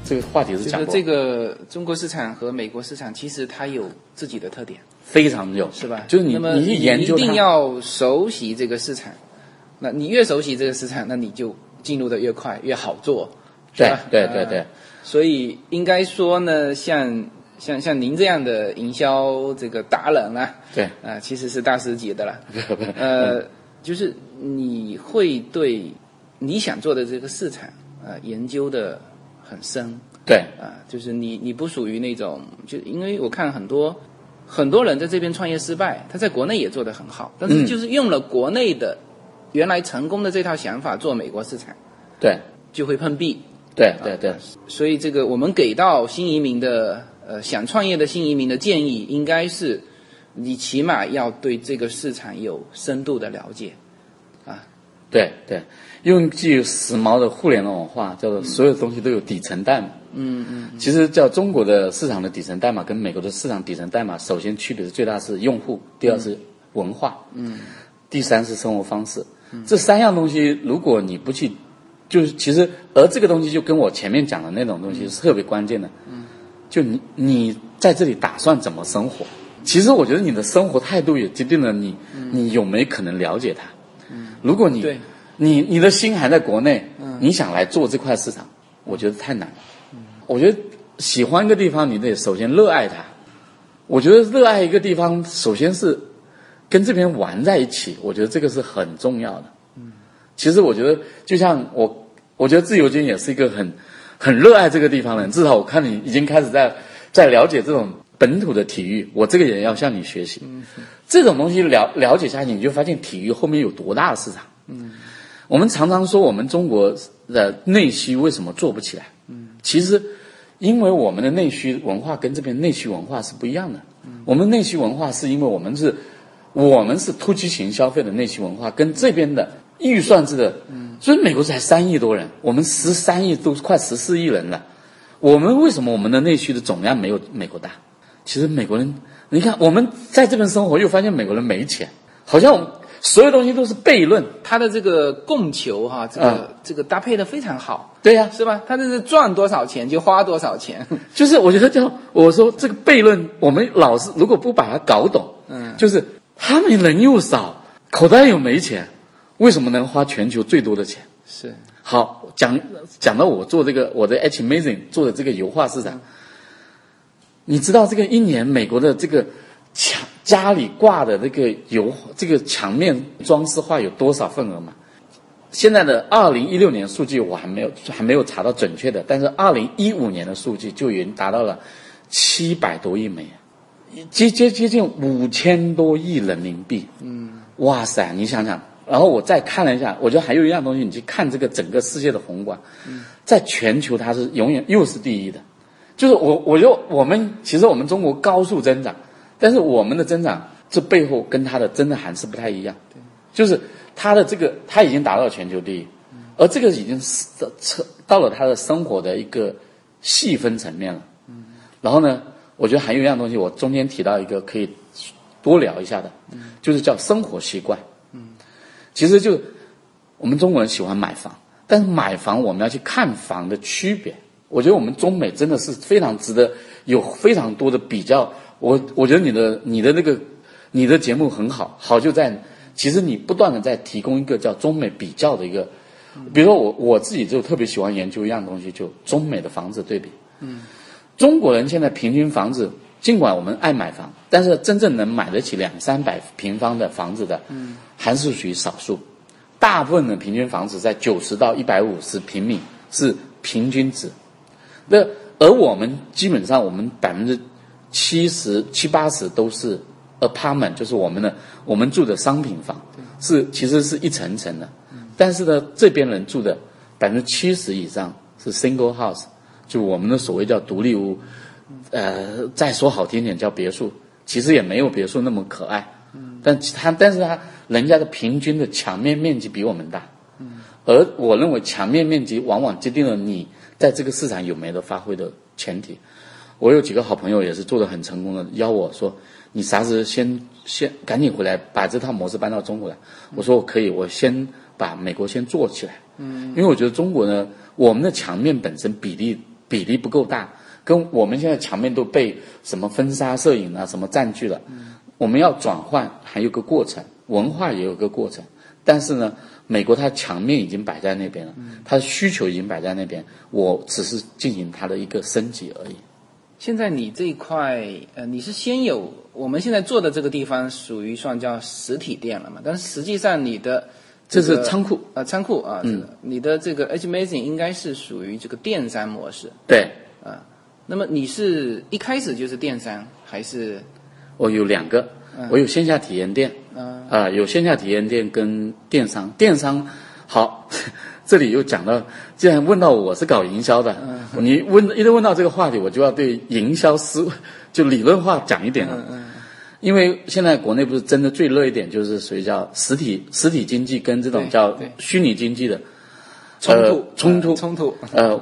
这个话题是讲过，就是这个中国市场和美国市场其实它有自己的特点，非常有，是吧？就是你去研究它，你一定要熟悉这个市场，那你越熟悉这个市场，那你就进入的越快，越好做，对吧？对，所以应该说呢，像您这样的营销这个达人啊，对啊、其实是大师级的了，就是你会对你想做的这个市场研究的很深，对啊、就是你不属于那种，就因为我看很多人在这边创业失败，他在国内也做得很好，但是就是用了国内的原来成功的这套想法做美国市场，对，就会碰壁，对，所以这个我们给到新移民的想创业的新移民的建议，应该是你起码要对这个市场有深度的了解啊，对。用句时髦的互联网话叫做所有东西都有底层代码，其实叫中国的市场的底层代码跟美国的市场底层代码首先区别最大是用户，第二是文化，第三是生活方式，这三样东西如果你不去，就是其实而这个东西就跟我前面讲的那种东西是特别关键的，就你在这里打算怎么生活，其实我觉得你的生活态度也决定了你有没有可能了解它，如果你对你的心还在国内，你想来做这块市场，我觉得太难了。我觉得喜欢一个地方，你得首先热爱它。我觉得热爱一个地方，首先是跟这边玩在一起，我觉得这个是很重要的。其实我觉得就像我觉得自由军也是一个很热爱这个地方的人，至少我看你已经开始在了解这种本土的体育，我这个也要向你学习。这种东西了解下去，你就发现体育后面有多大的市场。我们常常说我们中国的内需为什么做不起来？其实因为我们的内需文化跟这边内需文化是不一样的。我们内需文化是因为我们是突击型消费的内需文化，跟这边的预算制的，所以美国才3亿多人，我们13亿都快14亿人了。我们为什么我们的内需的总量没有美国大？其实美国人，你看我们在这边生活，又发现美国人没钱，好像我们所有东西都是悖论。他的这个供求哈、这个搭配的非常好，对呀、啊，是吧？他这是赚多少钱就花多少钱，就是我觉得我说这个悖论，我们老是如果不把它搞懂，就是他们人又少，口袋又没钱，为什么能花全球最多的钱？是好讲到我做这个我的 H-Mazing 做的这个油画市场，你知道这个一年美国的这个墙家里挂的这个油这个墙面装饰画有多少份额吗？现在的2016年数据我还没有查到准确的，但是2015年的数据就已经达到了700多亿美元，接近5000多亿人民币。哇塞，你想想。然后我再看了一下，我觉得还有一样东西，你去看这个整个世界的宏观，在全球它是永远又是第一的。就是我觉得我们其实我们中国高速增长，但是我们的增长这背后跟它的真的还是不太一样。对，就是它的这个它已经达到全球第一，而这个已经到了它的生活的一个细分层面了。然后呢，我觉得还有一样东西，我中间提到一个可以多聊一下的，就是叫生活习惯。其实就我们中国人喜欢买房，但是买房我们要去看房的区别。我觉得我们中美真的是非常值得有非常多的比较。我觉得你的节目很好就在其实你不断的在提供一个叫中美比较的一个，比如说我自己就特别喜欢研究一样东西，就中美的房子对比。中国人现在平均房子，尽管我们爱买房，但是真正能买得起200-300平方的房子的，还是属于少数。大部分的平均房子在90到150平米是平均值。那而我们基本上我们70%-80%都是 apartment， 就是我们住的商品房，其实是一层层的。但是呢，这边人住的70%以上是 single house， 就我们的所谓叫独立屋。再说好听点叫别墅，其实也没有别墅那么可爱，但是人家的平均的墙面面积比我们大，而我认为墙面面积往往决定了你在这个市场有没有发挥的前提。我有几个好朋友也是做得很成功的，邀我说你啥时先赶紧回来把这套模式搬到中国来。我说我可以，我先把美国先做起来，因为我觉得中国呢，我们的墙面本身比例不够大，跟我们现在墙面都被什么婚纱摄影啊什么占据了，我们要转换还有个过程，文化也有个过程。但是呢，美国它墙面已经摆在那边了，它的需求已经摆在那边，我只是进行它的一个升级而已。现在你这一块，你是先有我们现在做的这个地方属于算叫实体店了嘛？但是实际上你的这是仓库啊、仓库啊，你的这个 H-Mazing 应该是属于这个电商模式。对啊。那么你是一开始就是电商还是？我有两个，我有线下体验店，有线下体验店跟电商。电商好，这里又讲到，既然问到我是搞营销的，你一直问到这个话题，我就要对营销就理论化讲一点了。因为现在国内不是真的最热一点就是属于叫实体经济跟这种叫虚拟经济的冲突。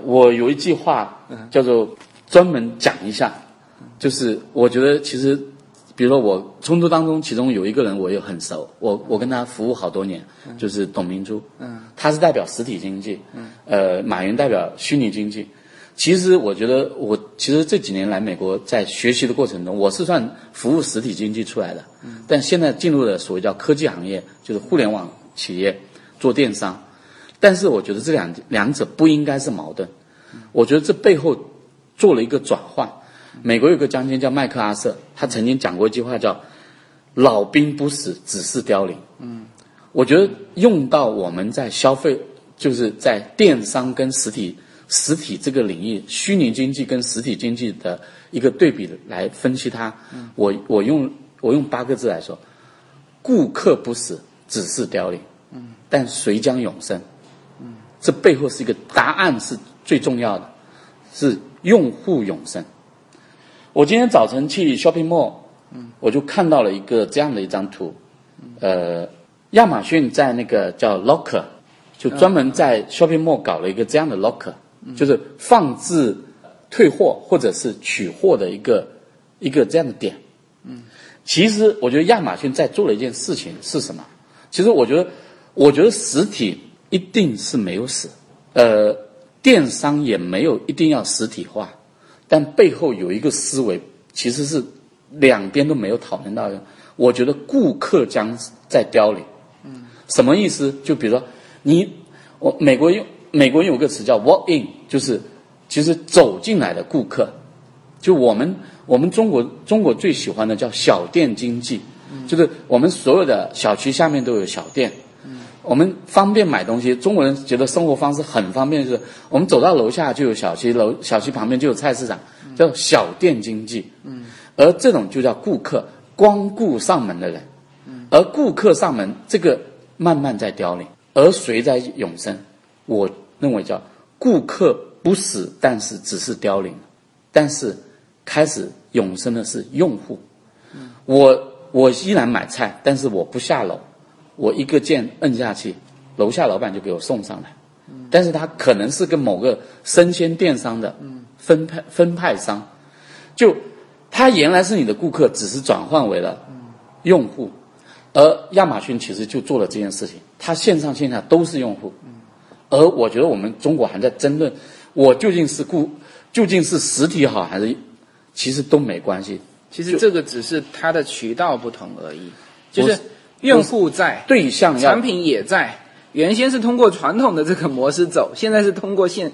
我有一句话叫做。专门讲一下，就是我觉得其实比如说我冲突当中其中有一个人我也很熟，我跟他服务好多年，就是董明珠，他是代表实体经济，马云代表虚拟经济。其实我觉得我其实这几年来美国在学习的过程中，我是算服务实体经济出来的，但现在进入了所谓叫科技行业，就是互联网企业做电商。但是我觉得这两者不应该是矛盾，我觉得这背后做了一个转换。美国有个将军叫麦克阿瑟，他曾经讲过一句话叫老兵不死只是凋零。我觉得用到我们在消费，就是在电商跟实体这个领域，虚拟经济跟实体经济的一个对比来分析它。我用8个字来说：顾客不死，只是凋零。但谁将永生？这背后是一个答案，是最重要的，是用户永生。我今天早晨去 shopping mall， 我就看到了一个这样的一张图，亚马逊在那个叫 locker， 就专门在 shopping mall 搞了一个这样的 locker， 就是放置退货或者是取货的一个这样的点。其实我觉得亚马逊在做的一件事情是什么？其实我觉得实体一定是没有死，电商也没有一定要实体化，但背后有一个思维，其实是两边都没有讨论到的。我觉得顾客将在凋零，什么意思？就比如说美国有个词叫 walk in， 就是其实走进来的顾客，就我们中国最喜欢的叫小店经济，就是我们所有的小区下面都有小店。我们方便买东西，中国人觉得生活方式很方便，就是我们走到楼下就有小区，小区旁边就有菜市场，叫小店经济。而这种就叫顾客，光顾上门的人，而顾客上门这个慢慢在凋零，而谁在永生？我认为叫顾客不死，但是只是凋零，但是开始永生的是用户。我依然买菜，但是我不下楼。我一个键摁下去，楼下老板就给我送上来，但是他可能是跟某个生鲜电商的分派商，就他原来是你的顾客，只是转换为了用户。而亚马逊其实就做了这件事情，他线上线下都是用户。而我觉得我们中国还在争论，我究竟是实体好还是，其实都没关系。其实这个只是它的渠道不同而已，就是。用户在，对象产品也在。原先是通过传统的这个模式走，现在是通过线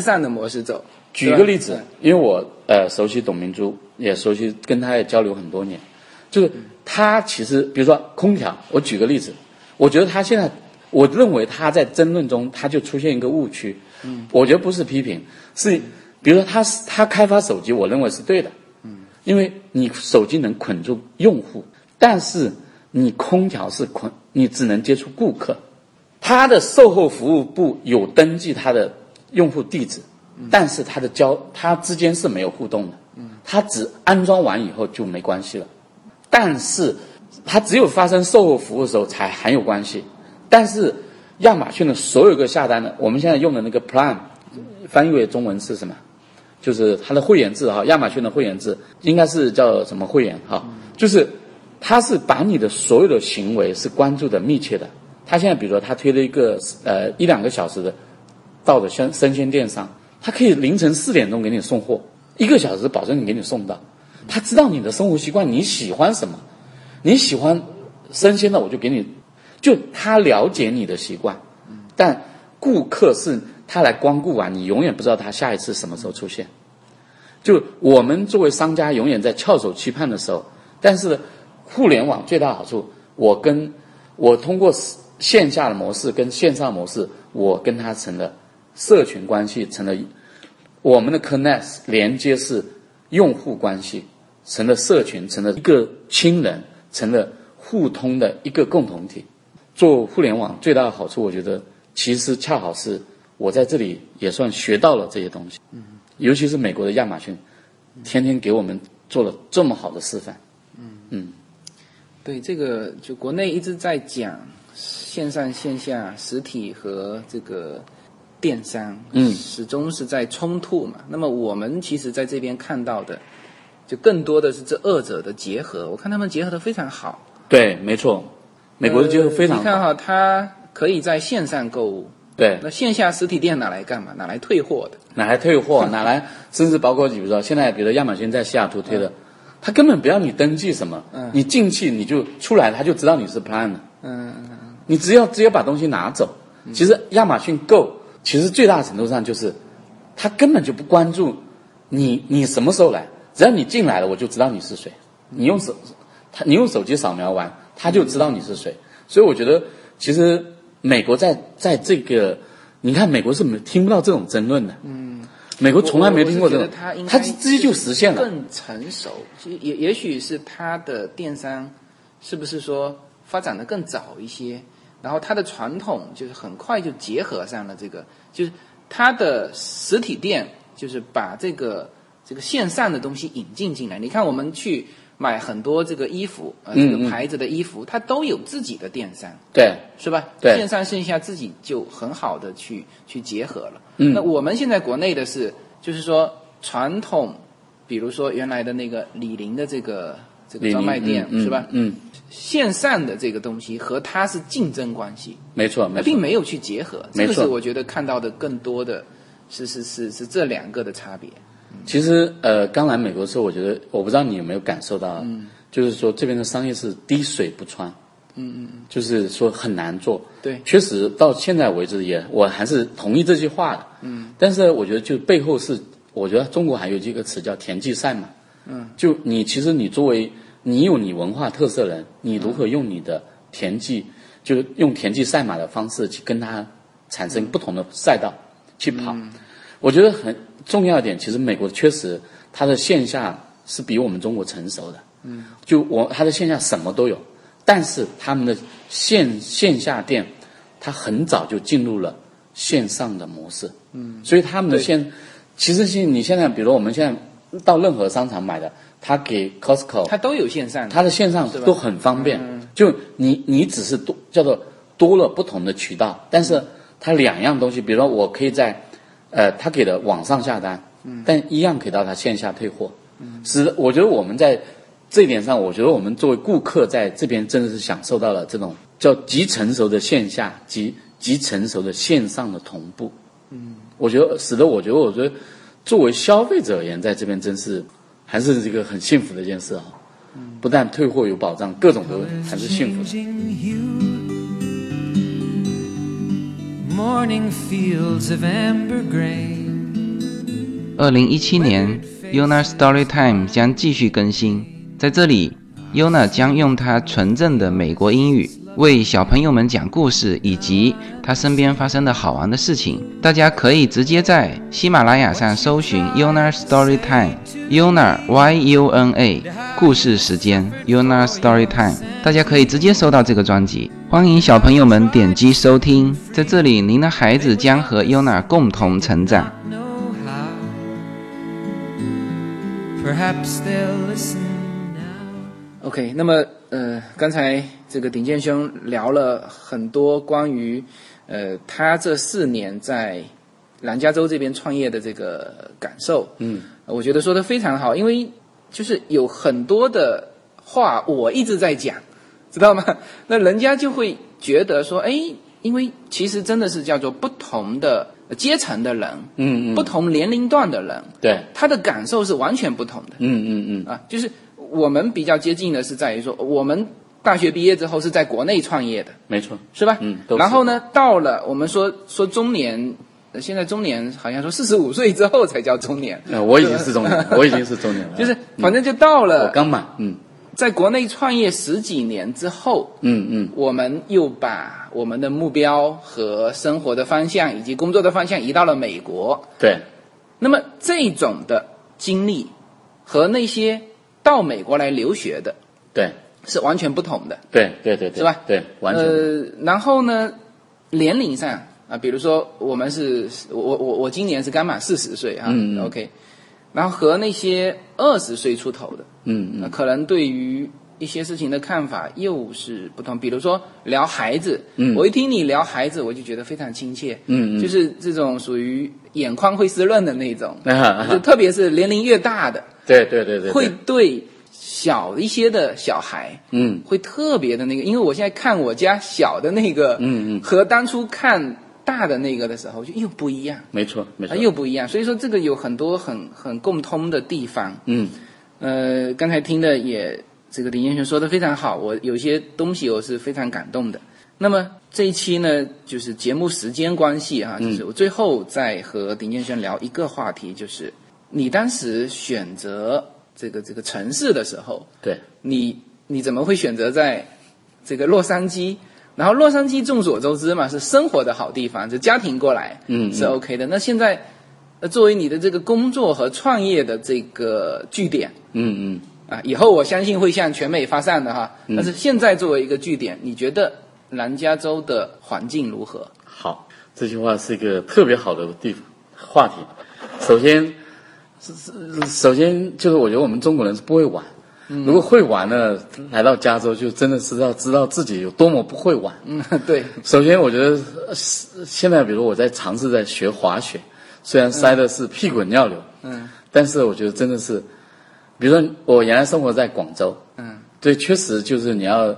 上的模式走。举个例子，因为我熟悉董明珠，也熟悉，跟他也交流很多年。就是他其实，比如说空调，我举个例子，我觉得他现在，我认为他在争论中他就出现一个误区。我觉得不是批评，是比如说他开发手机，我认为是对的。因为你手机能捆住用户，但是。你空调是捆，你只能接触顾客。他的售后服务部有登记他的用户地址，但是他之间是没有互动的。他只安装完以后就没关系了，但是他只有发生售后服务的时候才很有关系。但是亚马逊的所有个下单的，我们现在用的那个 Prime， 翻译为中文是什么？就是它的会员制哈，亚马逊的会员制应该是叫什么会员哈？就是。他是把你的所有的行为是关注的密切的。他现在比如说他推了一个1-2个小时的到的生鲜电商，他可以凌晨4点钟给你送货，1个小时保证你给你送到。他知道你的生活习惯，你喜欢什么，你喜欢生鲜的我就给你，就他了解你的习惯。但顾客是他来光顾完，你永远不知道他下一次什么时候出现。就我们作为商家永远在翘首期盼的时候，但是互联网最大好处，我通过线下的模式跟线上模式，我跟他成了社群关系，成了我们的 connect 连接是用户关系，成了社群，成了一个亲人，成了互通的一个共同体。做互联网最大的好处，我觉得其实恰好是我在这里也算学到了这些东西，尤其是美国的亚马逊，天天给我们做了这么好的示范。对，这个就国内一直在讲线上线下实体和这个电商，始终是在冲突嘛。那么我们其实在这边看到的，就更多的是这二者的结合。我看他们结合的非常好。对，没错，美国的结合非常好。你看哈，它可以在线上购物。对，那线下实体店拿来干嘛？拿来退货的。拿来退货，拿来甚至包括比如说现在，比如说亚马逊在西雅图推的。他根本不要你登记什么，你进去你就出来，他就知道你是 Prime 了。你只要直接把东西拿走。其实亚马逊 Go 其实最大程度上就是，他根本就不关注你什么时候来，只要你进来了我就知道你是谁。你用手机扫描完，他就知道你是谁。所以我觉得其实美国在这个，你看美国是听不到这种争论的，嗯，美国从来没听过这种，他直接就实现了。更成熟，也许是他的电商是不是说发展的更早一些，然后他的传统就是很快就结合上了这个，就是他的实体店就是把这个线上的东西引进进来。你看我们去买很多这个衣服，这个牌子的衣服，它都有自己的电商，对，是吧？对，电商线下自己就很好的去结合了。嗯，那我们现在国内的是，就是说传统，比如说原来的那个李宁的这个专卖店，是吧？嗯，线上的这个东西和它是竞争关系，没错，没错，它并没有去结合，这个是我觉得看到的更多的是这两个的差别。其实刚来美国的时候，我觉得我不知道你有没有感受到，就是说这边的商业是滴水不穿，就是说很难做。对，确实到现在为止我还是同意这句话的。嗯，但是我觉得就背后是，我觉得中国还有一个词叫田忌赛马。嗯，就其实你作为你有你文化特色人，你如何用你的田忌，就是用田忌赛马的方式去跟他产生不同的赛道去跑。我觉得很重要一点，其实美国确实它的线下是比我们中国成熟的。嗯，就它的线下什么都有，但是他们的线下店，它很早就进入了线上的模式。嗯，所以他们的其实你现在比如我们现在到任何商场买的，它给 Costco， 它都有线上，它的线上都很方便。就你只是叫做多了不同的渠道，但是它两样东西，比如说我可以在。他给的网上下单，但一样给到他线下退货。是，我觉得我们在这一点上，我觉得我们作为顾客在这边真的是享受到了这种叫极成熟的线下、极成熟的线上的同步。嗯，我觉得我觉得作为消费者而言，在这边真是还是一个很幸福的一件事啊。不但退货有保障，各种都还是幸福的。2017年 Yona Storytime 将继续更新，在这里 Yona 将用她纯正的美国英语为小朋友们讲故事以及她身边发生的好玩的事情。大家可以直接在喜马拉雅上搜寻 Yona Storytime， Yona YUNA 故事时间 Yona Storytime， 大家可以直接搜到这个专辑。欢迎小朋友们点击收听，在这里您的孩子将和 Yona 共同成长。OK， 那么刚才这个顶健兄聊了很多关于他这4年在南加州这边创业的这个感受。嗯，我觉得说得非常好，因为就是有很多的话我一直在讲，知道吗？那人家就会觉得说，哎，因为其实真的是叫做不同的阶层的人，不同年龄段的人，对，他的感受是完全不同的。啊，就是我们比较接近的是在于说，我们大学毕业之后是在国内创业的，没错，是吧？是。然后呢，到了我们说中年。现在中年好像说45岁之后才叫中年。我已经是中年，我已经是中年了。就是反正就到了。我刚满。在国内创业10几年之后，我们又把我们的目标和生活的方向以及工作的方向移到了美国。对，那么这种的经历和那些到美国来留学的，对，是完全不同的。对，是吧？对，完全。然后呢，年龄上啊，比如说我今年是刚满40岁啊，OK。然后和那些20岁出头的，可能对于一些事情的看法又是不同。比如说聊孩子，我一听你聊孩子，我就觉得非常亲切，就是这种属于眼眶会湿润的那种，就特别是年龄越大的，对，会对小一些的小孩，会特别的那个。因为我现在看我家小的那个，和当初看。大的那个的时候就又不一样，没错，又不一样。所以说这个有很多很共通的地方。刚才听的也这个林彦雄说的非常好，我有些东西我是非常感动的。那么这一期呢，就是节目时间关系啊，就是我最后再和林彦雄聊一个话题，就是你当时选择这个城市的时候，对，你怎么会选择在这个洛杉矶？然后洛杉矶众所周知嘛，是生活的好地方，就家庭过来是 OK 的。那现在作为你的这个工作和创业的这个据点，以后我相信会向全美发散的哈。但是现在作为一个据点，你觉得南加州的环境如何？好，这句话是一个特别好的话题。首先就是我觉得我们中国人是不会玩，如果会玩呢，来到加州就真的知道自己有多么不会玩。对。首先我觉得现在比如我在尝试在学滑雪，虽然塞的是屁滚尿流，但是我觉得真的是，比如说我原来生活在广州，对，确实就是你要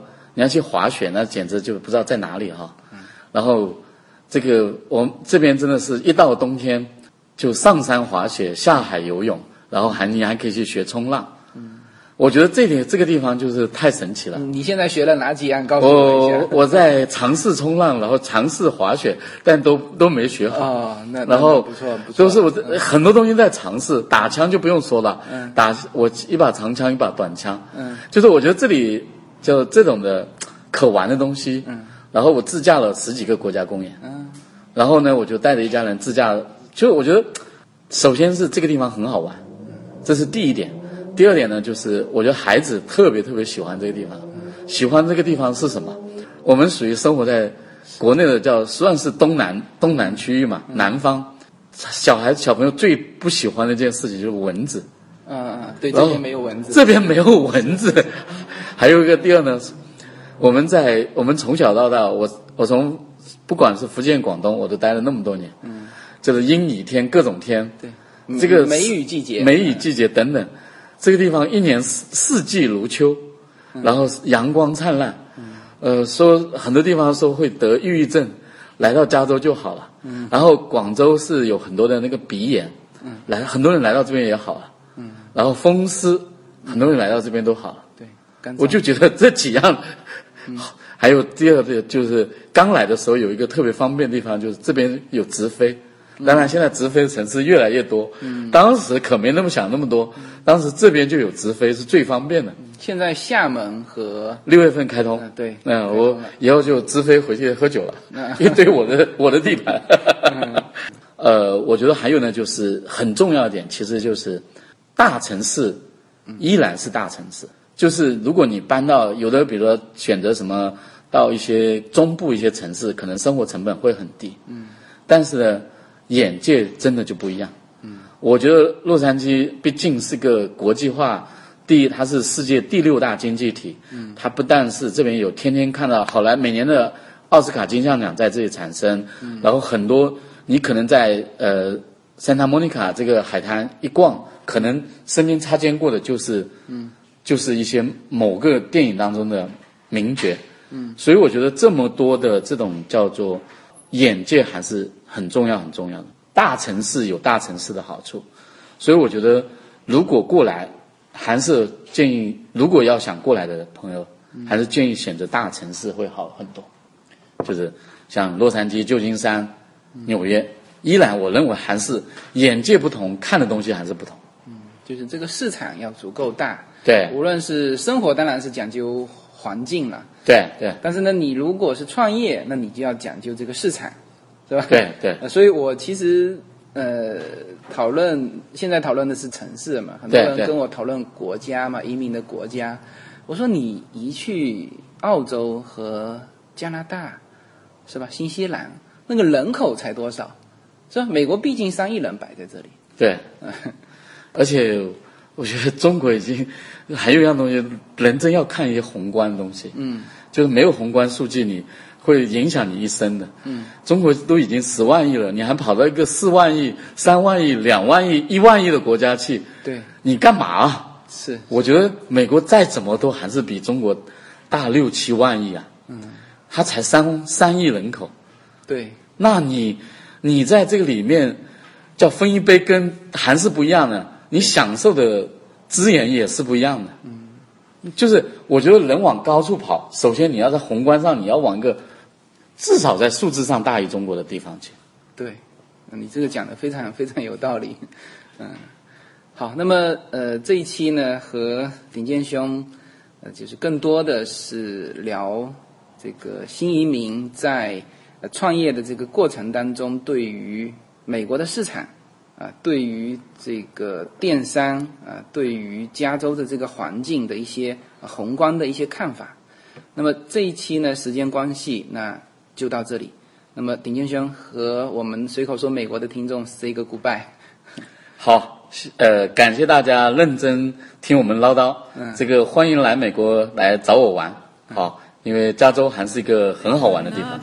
去滑雪，那简直就不知道在哪里哈。然后这个我们这边真的是一到冬天就上山滑雪，下海游泳，然后你还可以去学冲浪。我觉得这个地方就是太神奇了。你现在学了哪几样？告诉我一下。我在尝试冲浪，然后尝试滑雪，但都没学好。哦，那然后不错，都是我很多东西在尝试。打枪就不用说了，我一把长枪一把短枪，就是我觉得这里就这种的可玩的东西。然后我自驾了十几个国家公园，然后呢，我就带着一家人自驾，就我觉得首先是这个地方很好玩，这是第一点。第二点呢，就是我觉得孩子特别特别喜欢这个地方。喜欢这个地方是什么？我们属于生活在国内的叫算是东南区域嘛，南方小朋友最不喜欢的一件事情就是蚊子。对，这边没有蚊子。还有一个第二呢，我们从小到大，我从不管是福建、广东，我都待了那么多年，就是阴雨天、各种天，对，这个梅雨季节等等。这个地方一年四季如秋，然后阳光灿烂，说很多地方说会得抑郁症，来到加州就好了。然后广州是有很多的那个鼻炎，很多人来到这边也好了。然后风湿，很多人来到这边都好了。对，我就觉得这几样，还有第二个就是刚来的时候有一个特别方便的地方，就是这边有直飞。当然现在直飞的城市越来越多，当时可没那么想那么多，当时这边就有直飞是最方便的。现在厦门和6月份开通，对，我以后就直飞回去喝酒了，一堆我的地盘。我觉得还有呢，就是很重要一点，其实就是大城市依然是大城市，就是如果你搬到有的比如说选择什么到一些中部一些城市，可能生活成本会很低，但是呢眼界真的就不一样。我觉得洛杉矶毕竟是个国际化，它是世界第6大经济体。它不但是这边有天天看到每年的奥斯卡金像奖在这里产生，然后很多你可能在Santa Monica 这个海滩一逛，可能身边擦肩过的就是一些某个电影当中的名角。所以我觉得这么多的这种叫做眼界还是很重要的。大城市有大城市的好处，所以我觉得如果过来，还是建议如果要想过来的朋友，还是建议选择大城市会好很多。就是像洛杉矶、旧金山、纽约，依然我认为还是眼界不同，看的东西还是不同。就是这个市场要足够大。对，无论是生活，当然是讲究环境了。对。但是呢，你如果是创业，那你就要讲究这个市场。对吧？对。所以我其实现在讨论的是城市嘛，很多人跟我讨论国家嘛，移民的国家。我说你移去澳洲和加拿大，是吧？新西兰那个人口才多少？是吧？美国毕竟3亿人摆在这里。对，而且我觉得中国已经还有一样东西，人真要看一些宏观的东西。就是没有宏观数据你。会影响你一生的。中国都已经10万亿了，你还跑到一个4万亿、3万亿、2万亿、1万亿的国家去，对，你干嘛？是，我觉得美国再怎么都还是比中国大6、7万亿啊。它才三亿人口，对，那你在这个里面叫分一杯羹还是不一样的，你享受的资源也是不一样的。就是我觉得人往高处跑，首先你要在宏观上，你要往一个。至少在数字上大于中国的地方去。对，你这个讲的非常非常有道理。好，那么这一期呢和鼎健兄，就是更多的是聊这个新移民在创业的这个过程当中，对于美国的市场啊，对于这个电商啊，对于加州的这个环境的一些宏观的一些看法。那么这一期呢，时间关系，那就到这里。那么鼎健兄和我们随口说美国的听众 say 个 goodbye。好。感谢大家认真听我们唠叨，这个欢迎来美国来找我玩，好，因为加州还是一个很好玩的地方。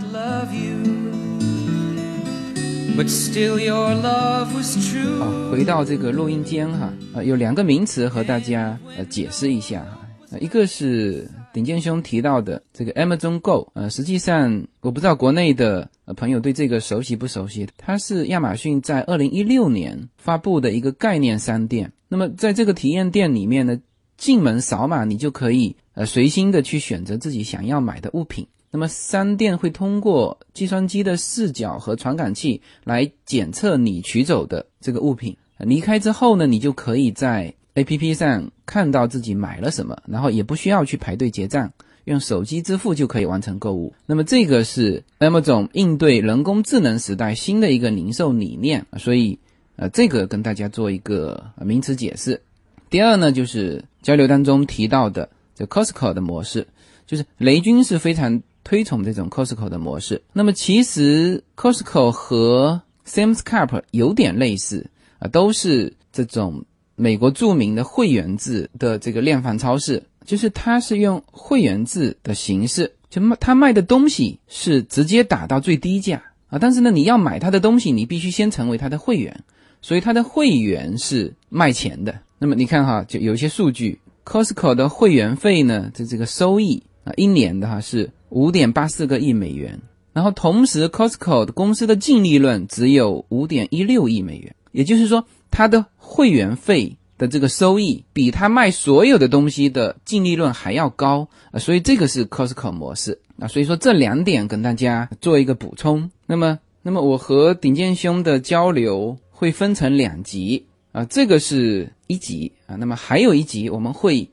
回到这个录音间哈，有两个名词和大家解释一下哈，一个是鼎健兄提到的这个 Amazon Go， 实际上我不知道国内的朋友对这个熟悉不熟悉，它是亚马逊在2016年发布的一个概念商店。那么在这个体验店里面呢，进门扫码你就可以随心的去选择自己想要买的物品。那么商店会通过计算机的视角和传感器来检测你取走的这个物品，离开之后呢，你就可以在APP 上看到自己买了什么，然后也不需要去排队结账，用手机支付就可以完成购物。那么这个是 Amazon 应对人工智能时代新的一个零售理念，所以这个跟大家做一个名词解释。第二呢，就是交流当中提到的这 Costco 的模式，就是雷军是非常推崇这种 Costco 的模式。那么其实 Costco 和 Sam's Club 有点类似，都是这种美国著名的会员制的这个量贩超市，就是它是用会员制的形式，就它卖的东西是直接打到最低价啊，但是呢，你要买它的东西，你必须先成为它的会员，所以它的会员是卖钱的。那么你看哈，就有一些数据 ，Costco 的会员费呢，这个收益啊，一年的哈是 5.84 个亿美元，然后同时 Costco 的公司的净利润只有 5.16 亿美元，也就是说，它的会员费的这个收益比它卖所有的东西的净利润还要高，所以这个是 Costco 模式。所以说这两点跟大家做一个补充。那么我和鼎健兄的交流会分成两集，这个是一集，那么还有一集我们会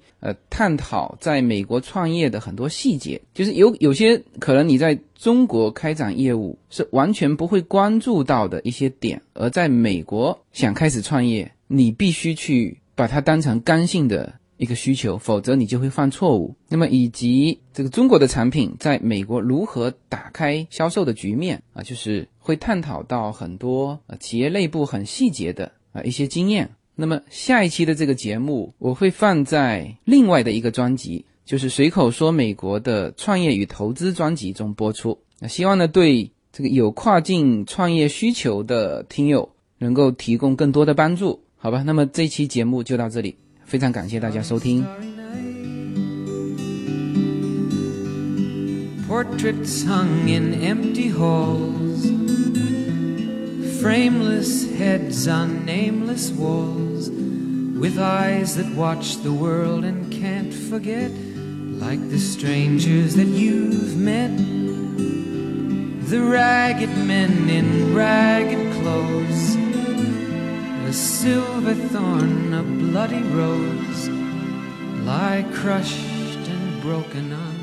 探讨在美国创业的很多细节，就是有些可能你在中国开展业务是完全不会关注到的一些点，而在美国想开始创业，你必须去把它当成刚性的一个需求，否则你就会犯错误。那么以及这个中国的产品在美国如何打开销售的局面啊，就是会探讨到很多企业内部很细节的一些经验。那么下一期的这个节目我会放在另外的一个专辑，就是随口说美国的创业与投资专辑中播出。希望呢对这个有跨境创业需求的听友能够提供更多的帮助。好吧，那么这期节目就到这里，非常感谢大家收听。Portraits hung in empty halls, frameless heads on nameless walls, with eyes that watch the world and can't forget, like the strangers that you've met, the ragged men in ragged clothes, a silver thorn, a bloody rose, lie crushed and broken on